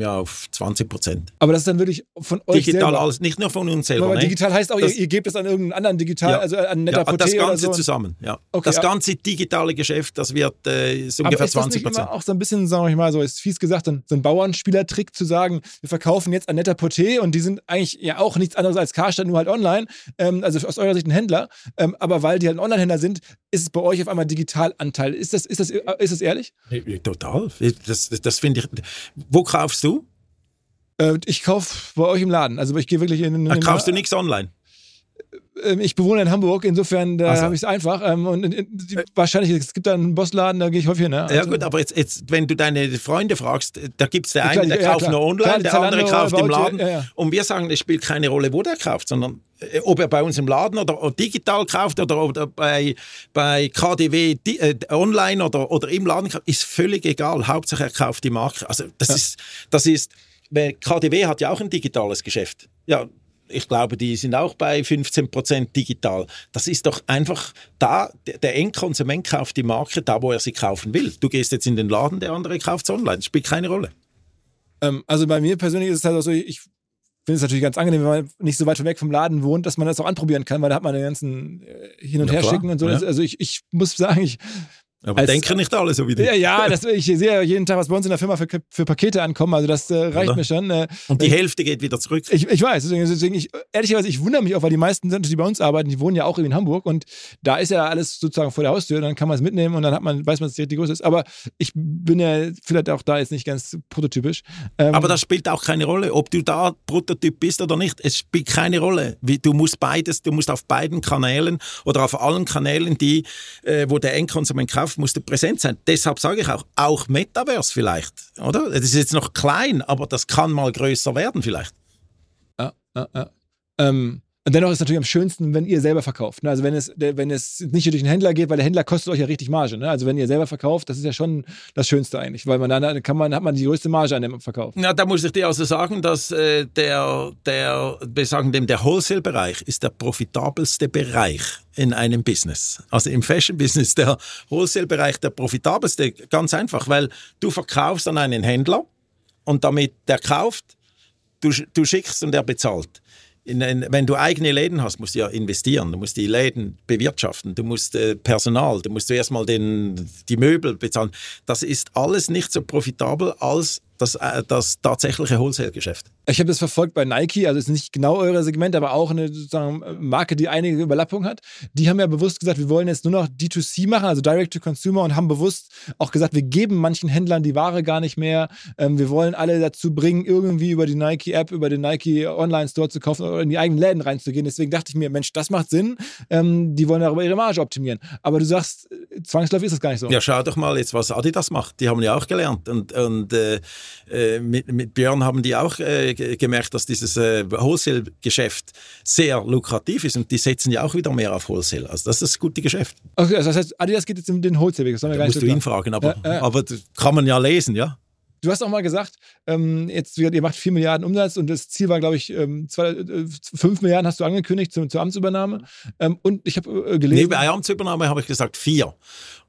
wir auf 20%. Aber das ist dann wirklich von euch digital selber? Digital alles, nicht nur von uns selber. Aber digital heißt auch, ihr gebt es an irgendeinen anderen digital, also an Net-a-Porté das Ganze oder so. Zusammen, ja. Okay, das ganze digitale Geschäft, das wird ist ungefähr 20%. Aber ist das nicht immer auch so ein bisschen, sag ich mal, so ist fies gesagt, so ein Bauernspielertrick zu sagen, wir verkaufen jetzt an Net-a-Porté und die sind eigentlich ja auch nichts anderes als Karstadt, nur halt online, also aus eurer Sicht ein Händler, aber weil die halt ein Online-Händler sind, ist es bei euch auf einmal Digitalanteil. Ist das ehrlich? Total. Das finde ich. Wo kaufst du? Ich kaufe bei euch im Laden. Also ich gehe wirklich in den Kaufst du nichts online? ich bewohne in Hamburg, insofern da habe ich es einfach. Wahrscheinlich, es gibt da einen Bossladen, da gehe ich häufig hin. Ne? Also ja gut, aber jetzt, wenn du deine Freunde fragst, da gibt es der eine, der kauft nur online, der andere kauft im Laden. Ja. Und wir sagen, es spielt keine Rolle, wo der kauft, sondern ob er bei uns im Laden oder digital kauft oder bei KDW online oder im Laden kauft, ist völlig egal. Hauptsache er kauft die Marke. Also das ist, KDW hat ja auch ein digitales Geschäft. Ja, ich glaube, die sind auch bei 15% digital. Das ist doch einfach da, der Endkonsument kauft die Marke da, wo er sie kaufen will. Du gehst jetzt in den Laden, der andere kauft es online. Das spielt keine Rolle. Also bei mir persönlich ist es halt so, ich finde es natürlich ganz angenehm, wenn man nicht so weit weg vom Laden wohnt, dass man das auch anprobieren kann, weil da hat man den ganzen Hin- und Herschicken und so. Ja. Also ich muss sagen, aber denke nicht alle so wie du. Ja, ich sehe ja jeden Tag, was bei uns in der Firma für Pakete ankommen, also das reicht mir schon. Und die Hälfte geht wieder zurück. Ich weiß, deswegen, ehrlicherweise, ich wundere mich auch, weil die meisten, die bei uns arbeiten, die wohnen ja auch in Hamburg und da ist ja alles sozusagen vor der Haustür, dann kann man es mitnehmen und dann weiß man, dass es die Größe ist. Aber ich bin ja vielleicht auch da jetzt nicht ganz prototypisch. Aber das spielt auch keine Rolle, ob du da Prototyp bist oder nicht. Es spielt keine Rolle. Du musst auf beiden Kanälen oder auf allen Kanälen, wo der Endkonsument kauft, musste präsent sein. Deshalb sage ich auch Metaverse vielleicht, oder? Das ist jetzt noch klein, aber das kann mal größer werden vielleicht. Ja. Und dennoch ist es natürlich am schönsten, wenn ihr selber verkauft. Also wenn es nicht durch den Händler geht, weil der Händler kostet euch ja richtig Marge. Also wenn ihr selber verkauft, das ist ja schon das Schönste eigentlich, weil hat man die größte Marge an dem Verkauf. Na, da muss ich dir also sagen, dass der Wholesale-Bereich ist der profitabelste Bereich in einem Business. Also im Fashion-Business der Wholesale-Bereich der profitabelste, ganz einfach, weil du verkaufst an einen Händler und damit der kauft, du schickst und der bezahlt. Wenn du eigene Läden hast, musst du ja investieren, du musst die Läden bewirtschaften, du musst Personal, du musst zuerst mal die Möbel bezahlen. Das ist alles nicht so profitabel als das tatsächliche Wholesale-Geschäft. Ich habe das verfolgt bei Nike, also ist nicht genau euer Segment, aber auch eine sozusagen Marke, die einige Überlappung hat. Die haben ja bewusst gesagt, wir wollen jetzt nur noch D2C machen, also Direct-to-Consumer, und haben bewusst auch gesagt, wir geben manchen Händlern die Ware gar nicht mehr. Wir wollen alle dazu bringen, irgendwie über die Nike-App, über den Nike-Online-Store zu kaufen oder in die eigenen Läden reinzugehen. Deswegen dachte ich mir, Mensch, das macht Sinn. Die wollen darüber ihre Marge optimieren. Aber du sagst, zwangsläufig ist das gar nicht so. Ja, schau doch mal jetzt, was Adidas macht. Die haben ja auch gelernt. Mit Björn haben die auch gemerkt, dass dieses Wholesale-Geschäft sehr lukrativ ist und die setzen ja auch wieder mehr auf Wholesale. Also das ist das gute Geschäft. Okay, also das heißt, Adidas geht jetzt in den Wholesale-Weg. Da musst du ihn fragen, aber kann man ja lesen, ja. Du hast auch mal gesagt, ihr macht 4 Milliarden Umsatz und das Ziel war, glaube ich, 5 Milliarden hast du angekündigt zur Amtsübernahme. Und ich habe gelesen... Nee, bei Amtsübernahme habe ich gesagt 4.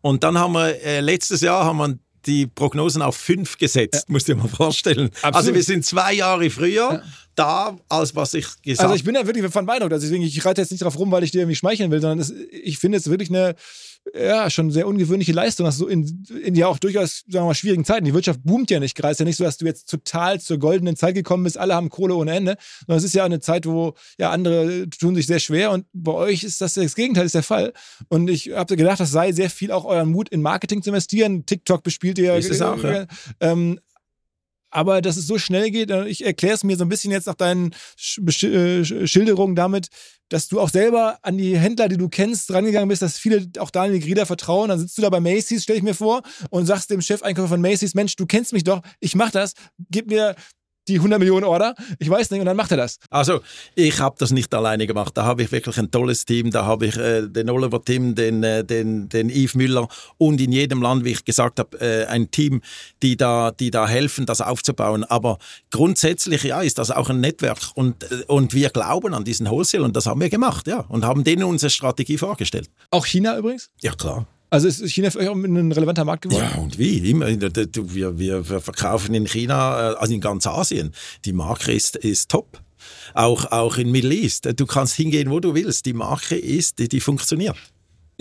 Und dann haben wir, letztes Jahr haben wir die Prognosen auf 5 gesetzt, musst du dir mal vorstellen. Absolut. Also wir sind 2 Jahre früher da, als was ich gesagt habe. Also ich bin ja wirklich von Weihnachten, also deswegen, ich reite jetzt nicht drauf rum, weil ich dir irgendwie schmeicheln will, sondern ich finde es wirklich eine schon sehr ungewöhnliche Leistung, dass so in ja auch durchaus, sagen wir mal, schwierigen Zeiten. Die Wirtschaft boomt ja nicht gerade. Es ist ja nicht so, dass du jetzt total zur goldenen Zeit gekommen bist, alle haben Kohle ohne Ende, sondern es ist ja eine Zeit, wo ja andere tun sich sehr schwer und bei euch ist das Gegenteil ist der Fall. Und ich habe gedacht, das sei sehr viel auch euren Mut in Marketing zu investieren. TikTok bespielt ihr ja auch, aber dass es so schnell geht, ich erkläre es mir so ein bisschen jetzt nach deinen Schilderungen damit, dass du auch selber an die Händler, die du kennst, rangegangen bist, dass viele auch Daniel Grieder vertrauen. Dann sitzt du da bei Macy's, stelle ich mir vor, und sagst dem Chefeinkäufer von Macy's, Mensch, du kennst mich doch, ich mach das, gib mir die 100 Millionen Order, ich weiß nicht, und dann macht er das. Also, ich habe das nicht alleine gemacht. Da habe ich wirklich ein tolles Team. Da habe ich den Oliver Timm, den Yves Müller und in jedem Land, wie ich gesagt habe, ein Team, die da helfen, das aufzubauen. Aber grundsätzlich, ja, ist das auch ein Netzwerk. Und wir glauben an diesen Wholesale und das haben wir gemacht, ja. Und haben denen unsere Strategie vorgestellt. Auch China übrigens? Ja, klar. Also ist China für euch auch ein relevanter Markt geworden? Ja, und wie? Immer. Wir verkaufen in China, also in ganz Asien. Die Marke ist top. Auch in Middle East. Du kannst hingehen, wo du willst. Die Marke ist, die funktioniert.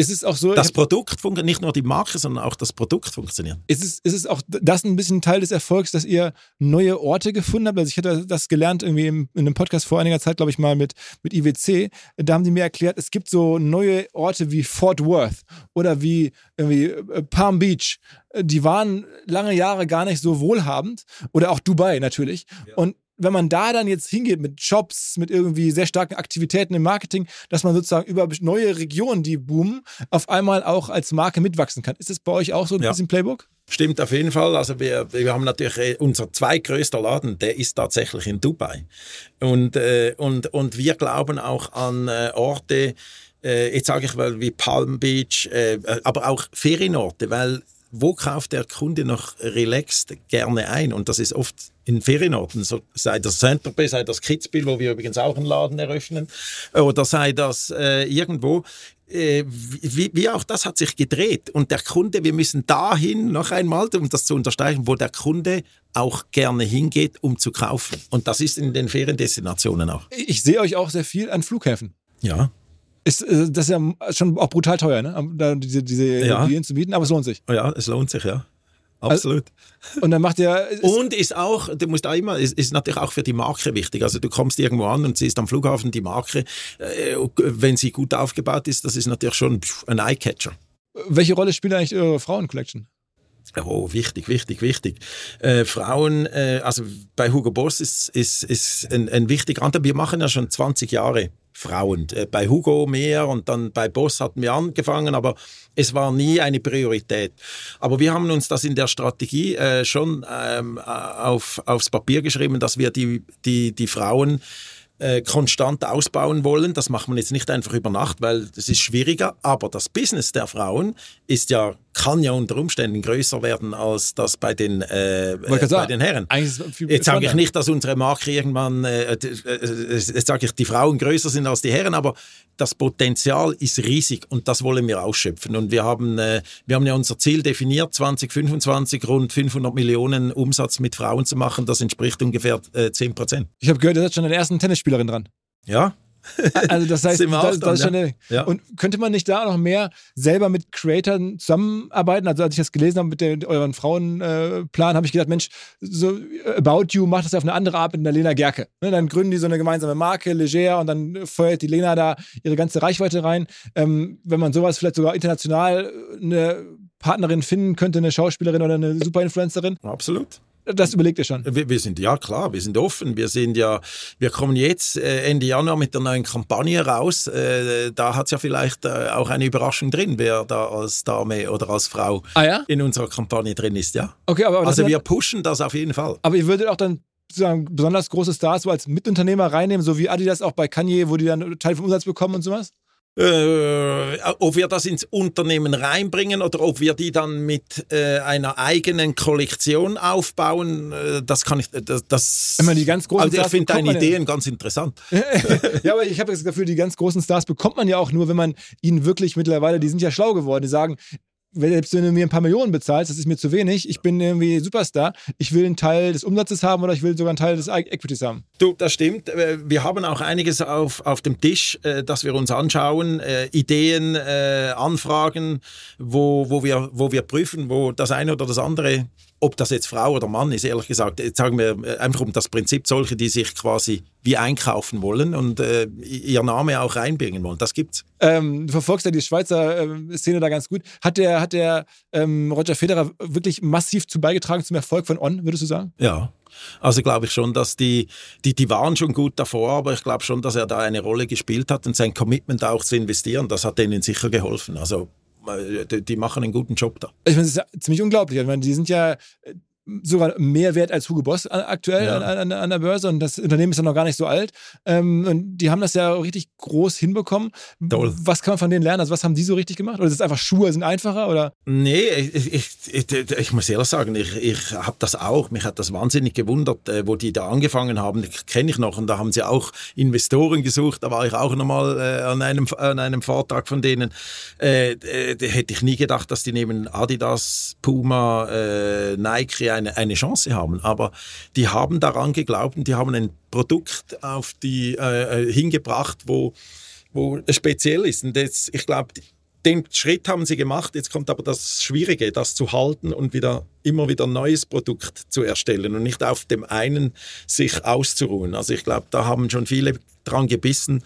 Ist es auch so, das Produkt funktioniert, nicht nur die Marke, sondern auch das Produkt funktioniert. Ist es auch das ein bisschen Teil des Erfolgs, dass ihr neue Orte gefunden habt? Also ich hatte das gelernt irgendwie in einem Podcast vor einiger Zeit, glaube ich mal, mit IWC. Da haben die mir erklärt, es gibt so neue Orte wie Fort Worth oder wie irgendwie Palm Beach. Die waren lange Jahre gar nicht so wohlhabend. Oder auch Dubai natürlich. Ja. Und wenn man da dann jetzt hingeht mit Shops, mit irgendwie sehr starken Aktivitäten im Marketing, dass man sozusagen über neue Regionen, die boomen, auf einmal auch als Marke mitwachsen kann. Ist das bei euch auch so ein bisschen Playbook? Stimmt auf jeden Fall. Also wir haben natürlich unser zweitgrößter Laden, der ist tatsächlich in Dubai. Und wir glauben auch an Orte, jetzt sage ich mal wie Palm Beach, aber auch Ferienorte, weil wo kauft der Kunde noch relaxed gerne ein? Und das ist oft in Ferienorten, so, sei das Center Bay, sei das Kitzbühel, wo wir übrigens auch einen Laden eröffnen, oder sei das irgendwo. Wie auch das hat sich gedreht. Und der Kunde, wir müssen dahin, noch einmal, um das zu unterstreichen, wo der Kunde auch gerne hingeht, um zu kaufen. Und das ist in den Feriendestinationen auch. Ich sehe euch auch sehr viel an Flughäfen. Ja. Das ist ja schon auch brutal teuer, ne? Diese Immobilien zu mieten, aber es lohnt sich. Ja, es lohnt sich, ja. Absolut. Also, und dann macht er... Und ist auch, du musst auch immer, ist natürlich auch für die Marke wichtig. Also du kommst irgendwo an und siehst am Flughafen die Marke, wenn sie gut aufgebaut ist, das ist natürlich schon ein Eyecatcher. Welche Rolle spielt eigentlich eure Frauen-Collection? Oh, wichtig. Frauen, also bei Hugo Boss ist ein wichtiger Anteil. Wir machen ja schon 20 Jahre Frauen. Bei Hugo mehr und dann bei Boss hatten wir angefangen, aber es war nie eine Priorität. Aber wir haben uns das in der Strategie schon aufs Papier geschrieben, dass wir die Frauen konstant ausbauen wollen. Das macht man jetzt nicht einfach über Nacht, weil das ist schwieriger. Aber das Business der Frauen kann ja unter Umständen größer werden als das bei den Herren. Jetzt sage ich nicht, dass unsere Marke irgendwann, jetzt sage ich, die Frauen größer sind als die Herren, aber das Potenzial ist riesig und das wollen wir ausschöpfen. Und wir haben ja unser Ziel definiert, 2025 rund 500 Millionen Umsatz mit Frauen zu machen. Das entspricht ungefähr 10%. Ich habe gehört, ihr seid schon den ersten Tennisspielerin dran. Ja. Also das heißt, das ist schon eine, ja. Und könnte man nicht da noch mehr selber mit Creatoren zusammenarbeiten? Also als ich das gelesen habe mit euren Frauenplan, habe ich gedacht, Mensch, so About You macht das auf eine andere Art mit einer Lena Gerke. Ne, dann gründen die so eine gemeinsame Marke, Leger, und dann feuert die Lena da ihre ganze Reichweite rein. Wenn man sowas vielleicht sogar international eine Partnerin finden könnte, eine Schauspielerin oder eine Superinfluencerin. Absolut. Das überlegt ihr schon? Wir sind, ja klar, wir sind offen. Wir kommen jetzt Ende Januar mit der neuen Kampagne raus. Da hat es ja vielleicht auch eine Überraschung drin, wer da als Dame oder als Frau in unserer Kampagne drin ist. Ja. Okay, aber also wir pushen das auf jeden Fall. Aber ihr würdet auch dann sozusagen besonders große Stars so als Mitunternehmer reinnehmen, so wie Adidas auch bei Kanye, wo die dann einen Teil vom Umsatz bekommen und sowas? Ob wir das ins Unternehmen reinbringen oder ob wir die dann mit einer eigenen Kollektion aufbauen, das kann ich... Das, die ganz großen Stars, ich finde deine Ideen ganz interessant. Ja, aber ich habe das Gefühl, die ganz großen Stars bekommt man ja auch nur, wenn man ihnen wirklich mittlerweile, die sind ja schlau geworden, die sagen... Selbst wenn du mir ein paar Millionen bezahlst, das ist mir zu wenig, ich bin irgendwie Superstar, ich will einen Teil des Umsatzes haben oder ich will sogar einen Teil des Equities haben. Du, das stimmt. Wir haben auch einiges auf dem Tisch, das wir uns anschauen, Ideen, Anfragen, wo wir prüfen, wo das eine oder das andere, ob das jetzt Frau oder Mann ist, ehrlich gesagt, jetzt sagen wir einfach um das Prinzip, solche, die sich quasi wie einkaufen wollen und ihr Name auch reinbringen wollen. Das gibt's. Du verfolgst ja die Schweizer Szene da ganz gut. Hat der Roger Federer wirklich massiv zu beigetragen zum Erfolg von On, würdest du sagen? Ja. Also glaube ich schon, dass die waren schon gut davor, aber ich glaube schon, dass er da eine Rolle gespielt hat und sein Commitment auch zu investieren, das hat denen sicher geholfen. Also die machen einen guten Job da. Ich meine, das ist ja ziemlich unglaublich. Ich meine, die sind ja sogar mehr wert als Hugo Boss aktuell an der Börse und das Unternehmen ist ja noch gar nicht so alt. Und die haben das ja richtig groß hinbekommen. Toll. Was kann man von denen lernen? Also was haben die so richtig gemacht? Oder ist es einfach Schuhe sind einfacher? Oder? Nee, ich muss ehrlich sagen, ich habe das auch. Mich hat das wahnsinnig gewundert, wo die da angefangen haben. Das kenne ich noch. Und da haben sie auch Investoren gesucht. Da war ich auch nochmal an einem Vortrag von denen. Hätte ich nie gedacht, dass die neben Adidas, Puma, Nike eine Chance haben, aber die haben daran geglaubt und die haben ein Produkt auf die hingebracht, wo speziell ist. Und jetzt, ich glaube, den Schritt haben sie gemacht, jetzt kommt aber das Schwierige, das zu halten und immer wieder ein neues Produkt zu erstellen und nicht auf dem einen sich auszuruhen. Also ich glaube, da haben schon viele dran gebissen,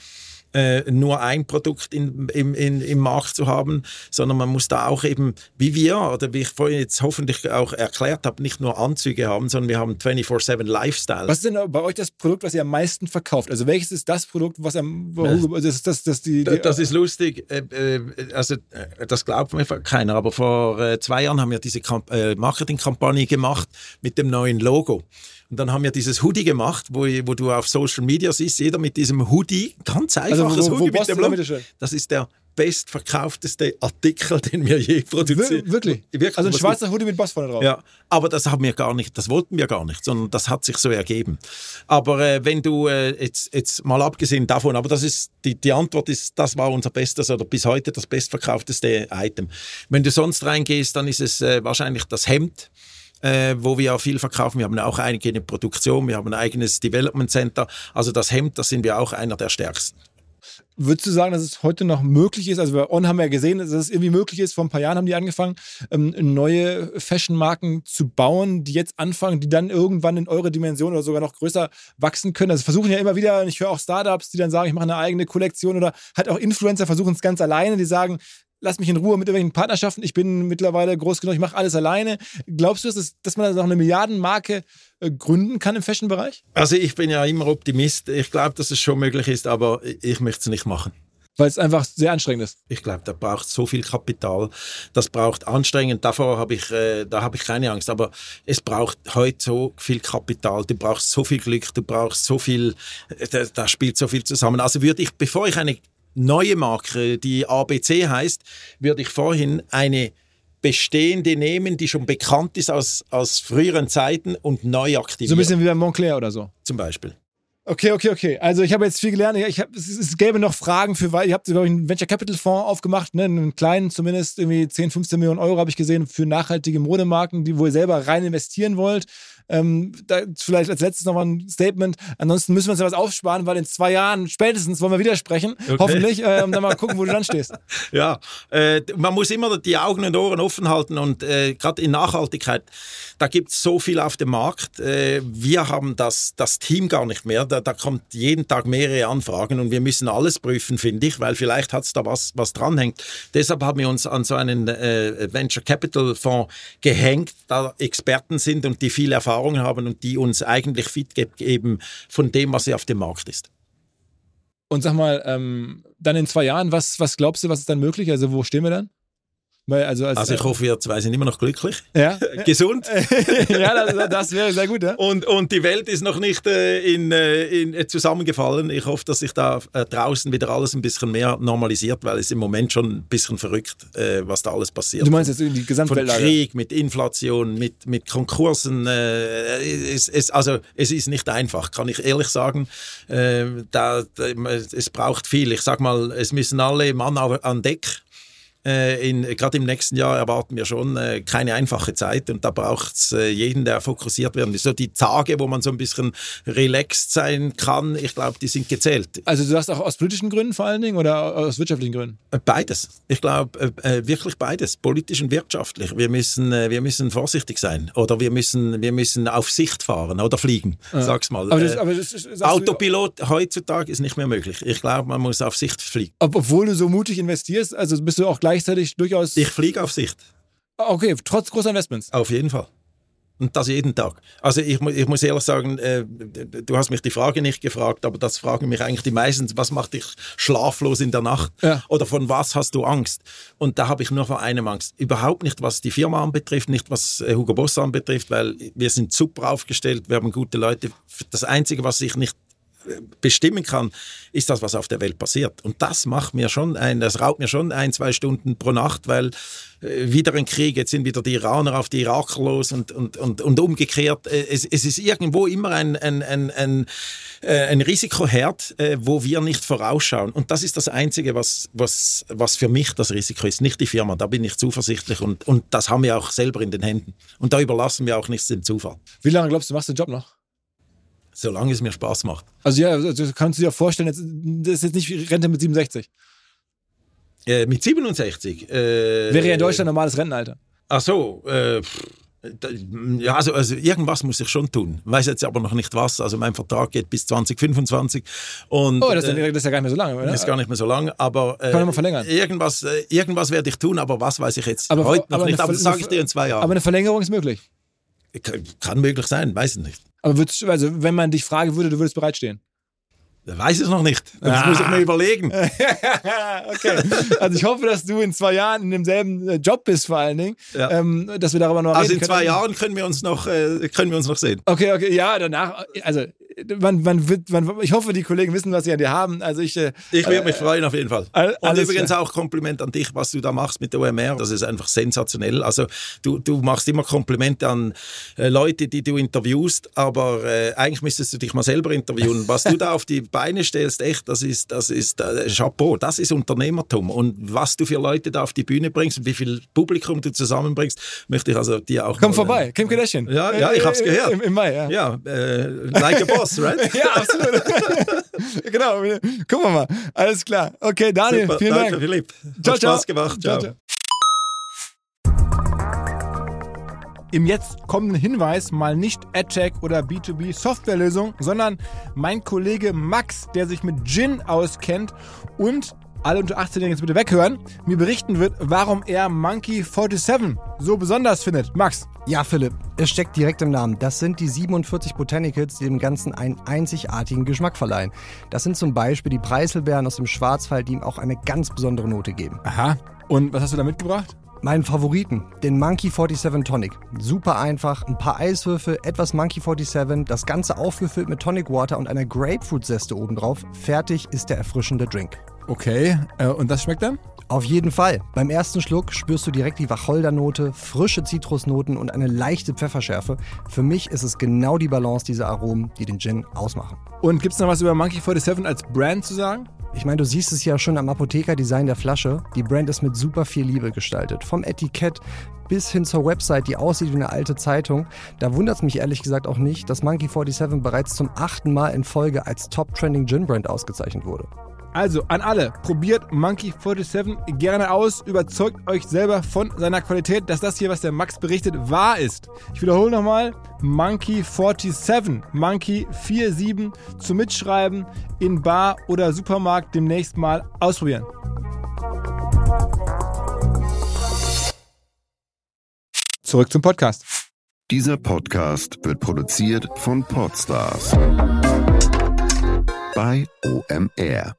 nur ein Produkt im Markt zu haben, sondern man muss da auch eben, wie wir, oder wie ich vorhin jetzt hoffentlich auch erklärt habe, nicht nur Anzüge haben, sondern wir haben 24/7 Lifestyle. Was ist denn bei euch das Produkt, was ihr am meisten verkauft? Also welches ist das Produkt, was am... Das ist lustig. Also das glaubt mir keiner, aber vor 2 Jahren haben wir diese Marketingkampagne gemacht mit dem neuen Logo. Und dann haben wir dieses Hoodie gemacht, wo du auf Social Media siehst, jeder mit diesem Hoodie, ganz einfaches Hoodie mit dem Logo. Das ist der bestverkaufteste Artikel, den wir je produzieren. Wirklich? Also ein schwarzer Hoodie mit Boss vorne drauf? Ja, aber das haben wir gar nicht, das wollten wir gar nicht, sondern das hat sich so ergeben. Aber wenn du, jetzt mal abgesehen davon, aber das ist, die Antwort ist, das war unser bestes oder bis heute das bestverkaufteste Item. Wenn du sonst reingehst, dann ist es wahrscheinlich das Hemd, wo wir auch viel verkaufen. Wir haben auch eine eigene Produktion, wir haben ein eigenes Development Center. Also das Hemd, da sind wir auch einer der stärksten. Würdest du sagen, dass es heute noch möglich ist, also bei On haben wir ja gesehen, dass es irgendwie möglich ist, vor ein paar Jahren haben die angefangen, neue Fashion-Marken zu bauen, die jetzt anfangen, die dann irgendwann in eure Dimension oder sogar noch größer wachsen können. Also versuchen ja immer wieder, und ich höre auch Startups, die dann sagen, ich mache eine eigene Kollektion, oder halt auch Influencer versuchen es ganz alleine, die sagen, lass mich in Ruhe mit irgendwelchen Partnerschaften, ich bin mittlerweile groß genug, ich mache alles alleine. Glaubst du, dass man also noch eine Milliardenmarke gründen kann im Fashion-Bereich? Also ich bin ja immer Optimist. Ich glaube, dass es schon möglich ist, aber ich möchte es nicht machen. Weil es einfach sehr anstrengend ist. Ich glaube, da braucht so viel Kapital. Das braucht anstrengend. Davor habe ich, da habe ich keine Angst. Aber es braucht heute so viel Kapital. Du brauchst so viel Glück. Du brauchst so viel. Da spielt so viel zusammen. Also würde ich, bevor ich eine neue Marke, die ABC heißt, würde ich vorhin eine bestehende nehmen, die schon bekannt ist aus früheren Zeiten und neu aktivieren. So ein bisschen wie bei Montclair oder so? Zum Beispiel. Okay. Also ich habe jetzt viel gelernt. Es gäbe noch Fragen für, weil ihr habt, glaube ich, einen Venture Capital Fonds aufgemacht, ne? Einen kleinen, zumindest irgendwie 10, 15 Millionen Euro habe ich gesehen, für nachhaltige Modemarken, wo ihr selber rein investieren wollt. Da vielleicht als letztes nochmal ein Statement. Ansonsten müssen wir uns ja was aufsparen, weil in 2 Jahren spätestens wollen wir wieder sprechen. Okay. Hoffentlich. Dann mal gucken, wo du dann stehst. Ja, man muss immer die Augen und Ohren offen halten. Und gerade in Nachhaltigkeit, da gibt es so viel auf dem Markt. Wir haben das Team gar nicht mehr. Da kommt jeden Tag mehrere Anfragen und wir müssen alles prüfen, finde ich, weil vielleicht hat es da was dranhängt. Deshalb haben wir uns an so einen Venture Capital Fonds gehängt, da Experten sind und die viel Erfahrung haben und die uns eigentlich Feedback geben von dem, was auf dem Markt ist. Und sag mal, dann in 2 Jahren, was glaubst du, was ist dann möglich? Also wo stehen wir dann? Weil also ich hoffe, wir zwei sind immer noch glücklich, ja. Gesund. Ja, das wäre sehr gut. Ja? Und die Welt ist noch nicht zusammengefallen. Ich hoffe, dass sich da draußen wieder alles ein bisschen mehr normalisiert, weil es im Moment schon ein bisschen verrückt, was da alles passiert. Du meinst jetzt die Gesamtwelt? Von Krieg, mit Inflation, mit Konkursen. Es ist nicht einfach, kann ich ehrlich sagen. Es braucht viel. Ich sag mal, es müssen alle Mann an Deck. Gerade im nächsten Jahr erwarten wir schon keine einfache Zeit und da braucht es jeden, der fokussiert werden muss. So die Tage, wo man so ein bisschen relaxed sein kann, ich glaube, die sind gezählt. Also du sagst auch aus politischen Gründen vor allen Dingen oder aus wirtschaftlichen Gründen? Beides. Ich glaube, wirklich beides, politisch und wirtschaftlich. Wir müssen vorsichtig sein oder wir müssen auf Sicht fahren oder fliegen, sag's mal. Aber Autopilot heutzutage ist nicht mehr möglich. Ich glaube, man muss auf Sicht fliegen. Obwohl du so mutig investierst, also bist du auch gleichzeitig durchaus... Ich fliege auf Sicht. Okay, trotz großer Investments. Auf jeden Fall. Und das jeden Tag. Also ich muss ehrlich sagen, du hast mich die Frage nicht gefragt, aber das fragen mich eigentlich die meisten, was macht dich schlaflos in der Nacht? Ja. Oder von was hast du Angst? Und da habe ich nur vor einem Angst. Überhaupt nicht, was die Firma anbetrifft, nicht was Hugo Boss anbetrifft, weil wir sind super aufgestellt, wir haben gute Leute. Das Einzige, was ich nicht bestimmen kann, ist das, was auf der Welt passiert. Und das macht mir schon das raubt mir schon 1-2 Stunden pro Nacht, weil wieder ein Krieg, jetzt sind wieder die Iraner auf die Iraker los und umgekehrt. Es ist irgendwo immer ein Risikoherd, wo wir nicht vorausschauen. Und das ist das Einzige, was für mich das Risiko ist, nicht die Firma. Da bin ich zuversichtlich und das haben wir auch selber in den Händen. Und da überlassen wir auch nichts dem Zufall. Wie lange glaubst du, machst du den Job noch? Solange es mir Spaß macht. Also ja, also kannst du dir vorstellen, das ist jetzt nicht Rente mit 67. Mit 67? Wäre ja in Deutschland normales Rentenalter. Ach so, Ja, also irgendwas muss ich schon tun. Weiß jetzt aber noch nicht was. Also mein Vertrag geht bis 2025. Und, oh, das ist ja gar nicht mehr so lange, oder? Das ist gar nicht mehr so lange, aber kann man verlängern. Irgendwas werde ich tun, aber was weiß ich jetzt heute noch nicht. Aber das sage ich dir in 2 Jahren. Aber eine Verlängerung ist möglich? Kann möglich sein, weiß ich nicht. Aber würdest, also wenn man dich fragen würde, du würdest bereitstehen? Weiß es noch nicht. Das muss ich mir überlegen. Okay. Also ich hoffe, dass du in 2 Jahren in demselben Job bist, vor allen Dingen. Ja. Dass wir darüber noch reden können. Also in 2 Jahren können wir uns noch sehen. Okay. Ja, danach. Also ich hoffe, die Kollegen wissen, was sie an dir haben. Also ich würde mich freuen, auf jeden Fall. Und übrigens auch Kompliment an dich, was du da machst mit der OMR. Das ist einfach sensationell. Also du machst immer Komplimente an Leute, die du interviewst, aber eigentlich müsstest du dich mal selber interviewen. Was du da auf die Beine stellst, echt, das ist Chapeau, das ist Unternehmertum. Und was du für Leute da auf die Bühne bringst und wie viel Publikum du zusammenbringst, möchte ich also dir auch... Komm vorbei, Kim Kardashian. Ja, ich hab's gehört. Im Mai, ja. Ja, like a boss. Right? Ja, absolut. Genau. Gucken wir mal. Alles klar. Okay, Daniel, super, vielen Dank. Philipp. Ciao, ciao. Hat Spaß gemacht. Ciao. Im jetzt kommenden Hinweis mal nicht AdTech oder B2B-Softwarelösung, sondern mein Kollege Max, der sich mit Gin auskennt und alle unter 18-Jährigen jetzt bitte weghören, mir berichten wird, warum er Monkey 47 so besonders findet. Max. Ja, Philipp, es steckt direkt im Namen. Das sind die 47 Botanicals, die dem Ganzen einen einzigartigen Geschmack verleihen. Das sind zum Beispiel die Preißelbeeren aus dem Schwarzwald, die ihm auch eine ganz besondere Note geben. Aha. Und was hast du da mitgebracht? Meinen Favoriten, den Monkey 47 Tonic. Super einfach, ein paar Eiswürfel, etwas Monkey 47, das Ganze aufgefüllt mit Tonic Water und einer Grapefruit-Zeste obendrauf. Fertig ist der erfrischende Drink. Okay, und das schmeckt dann? Auf jeden Fall. Beim ersten Schluck spürst du direkt die Wacholdernote, frische Zitrusnoten und eine leichte Pfefferschärfe. Für mich ist es genau die Balance dieser Aromen, die den Gin ausmachen. Und gibt's noch was über Monkey 47 als Brand zu sagen? Ich meine, du siehst es ja schon am Apotheker-Design der Flasche. Die Brand ist mit super viel Liebe gestaltet. Vom Etikett bis hin zur Website, die aussieht wie eine alte Zeitung. Da wundert es mich ehrlich gesagt auch nicht, dass Monkey 47 bereits zum 8. Mal in Folge als Top-Trending-Gin-Brand ausgezeichnet wurde. Also an alle, probiert Monkey 47 gerne aus, überzeugt euch selber von seiner Qualität, dass das hier, was der Max berichtet, wahr ist. Ich wiederhole nochmal, Monkey 47, Monkey 47 zum Mitschreiben in Bar oder Supermarkt demnächst mal ausprobieren. Zurück zum Podcast. Dieser Podcast wird produziert von Podstars bei OMR.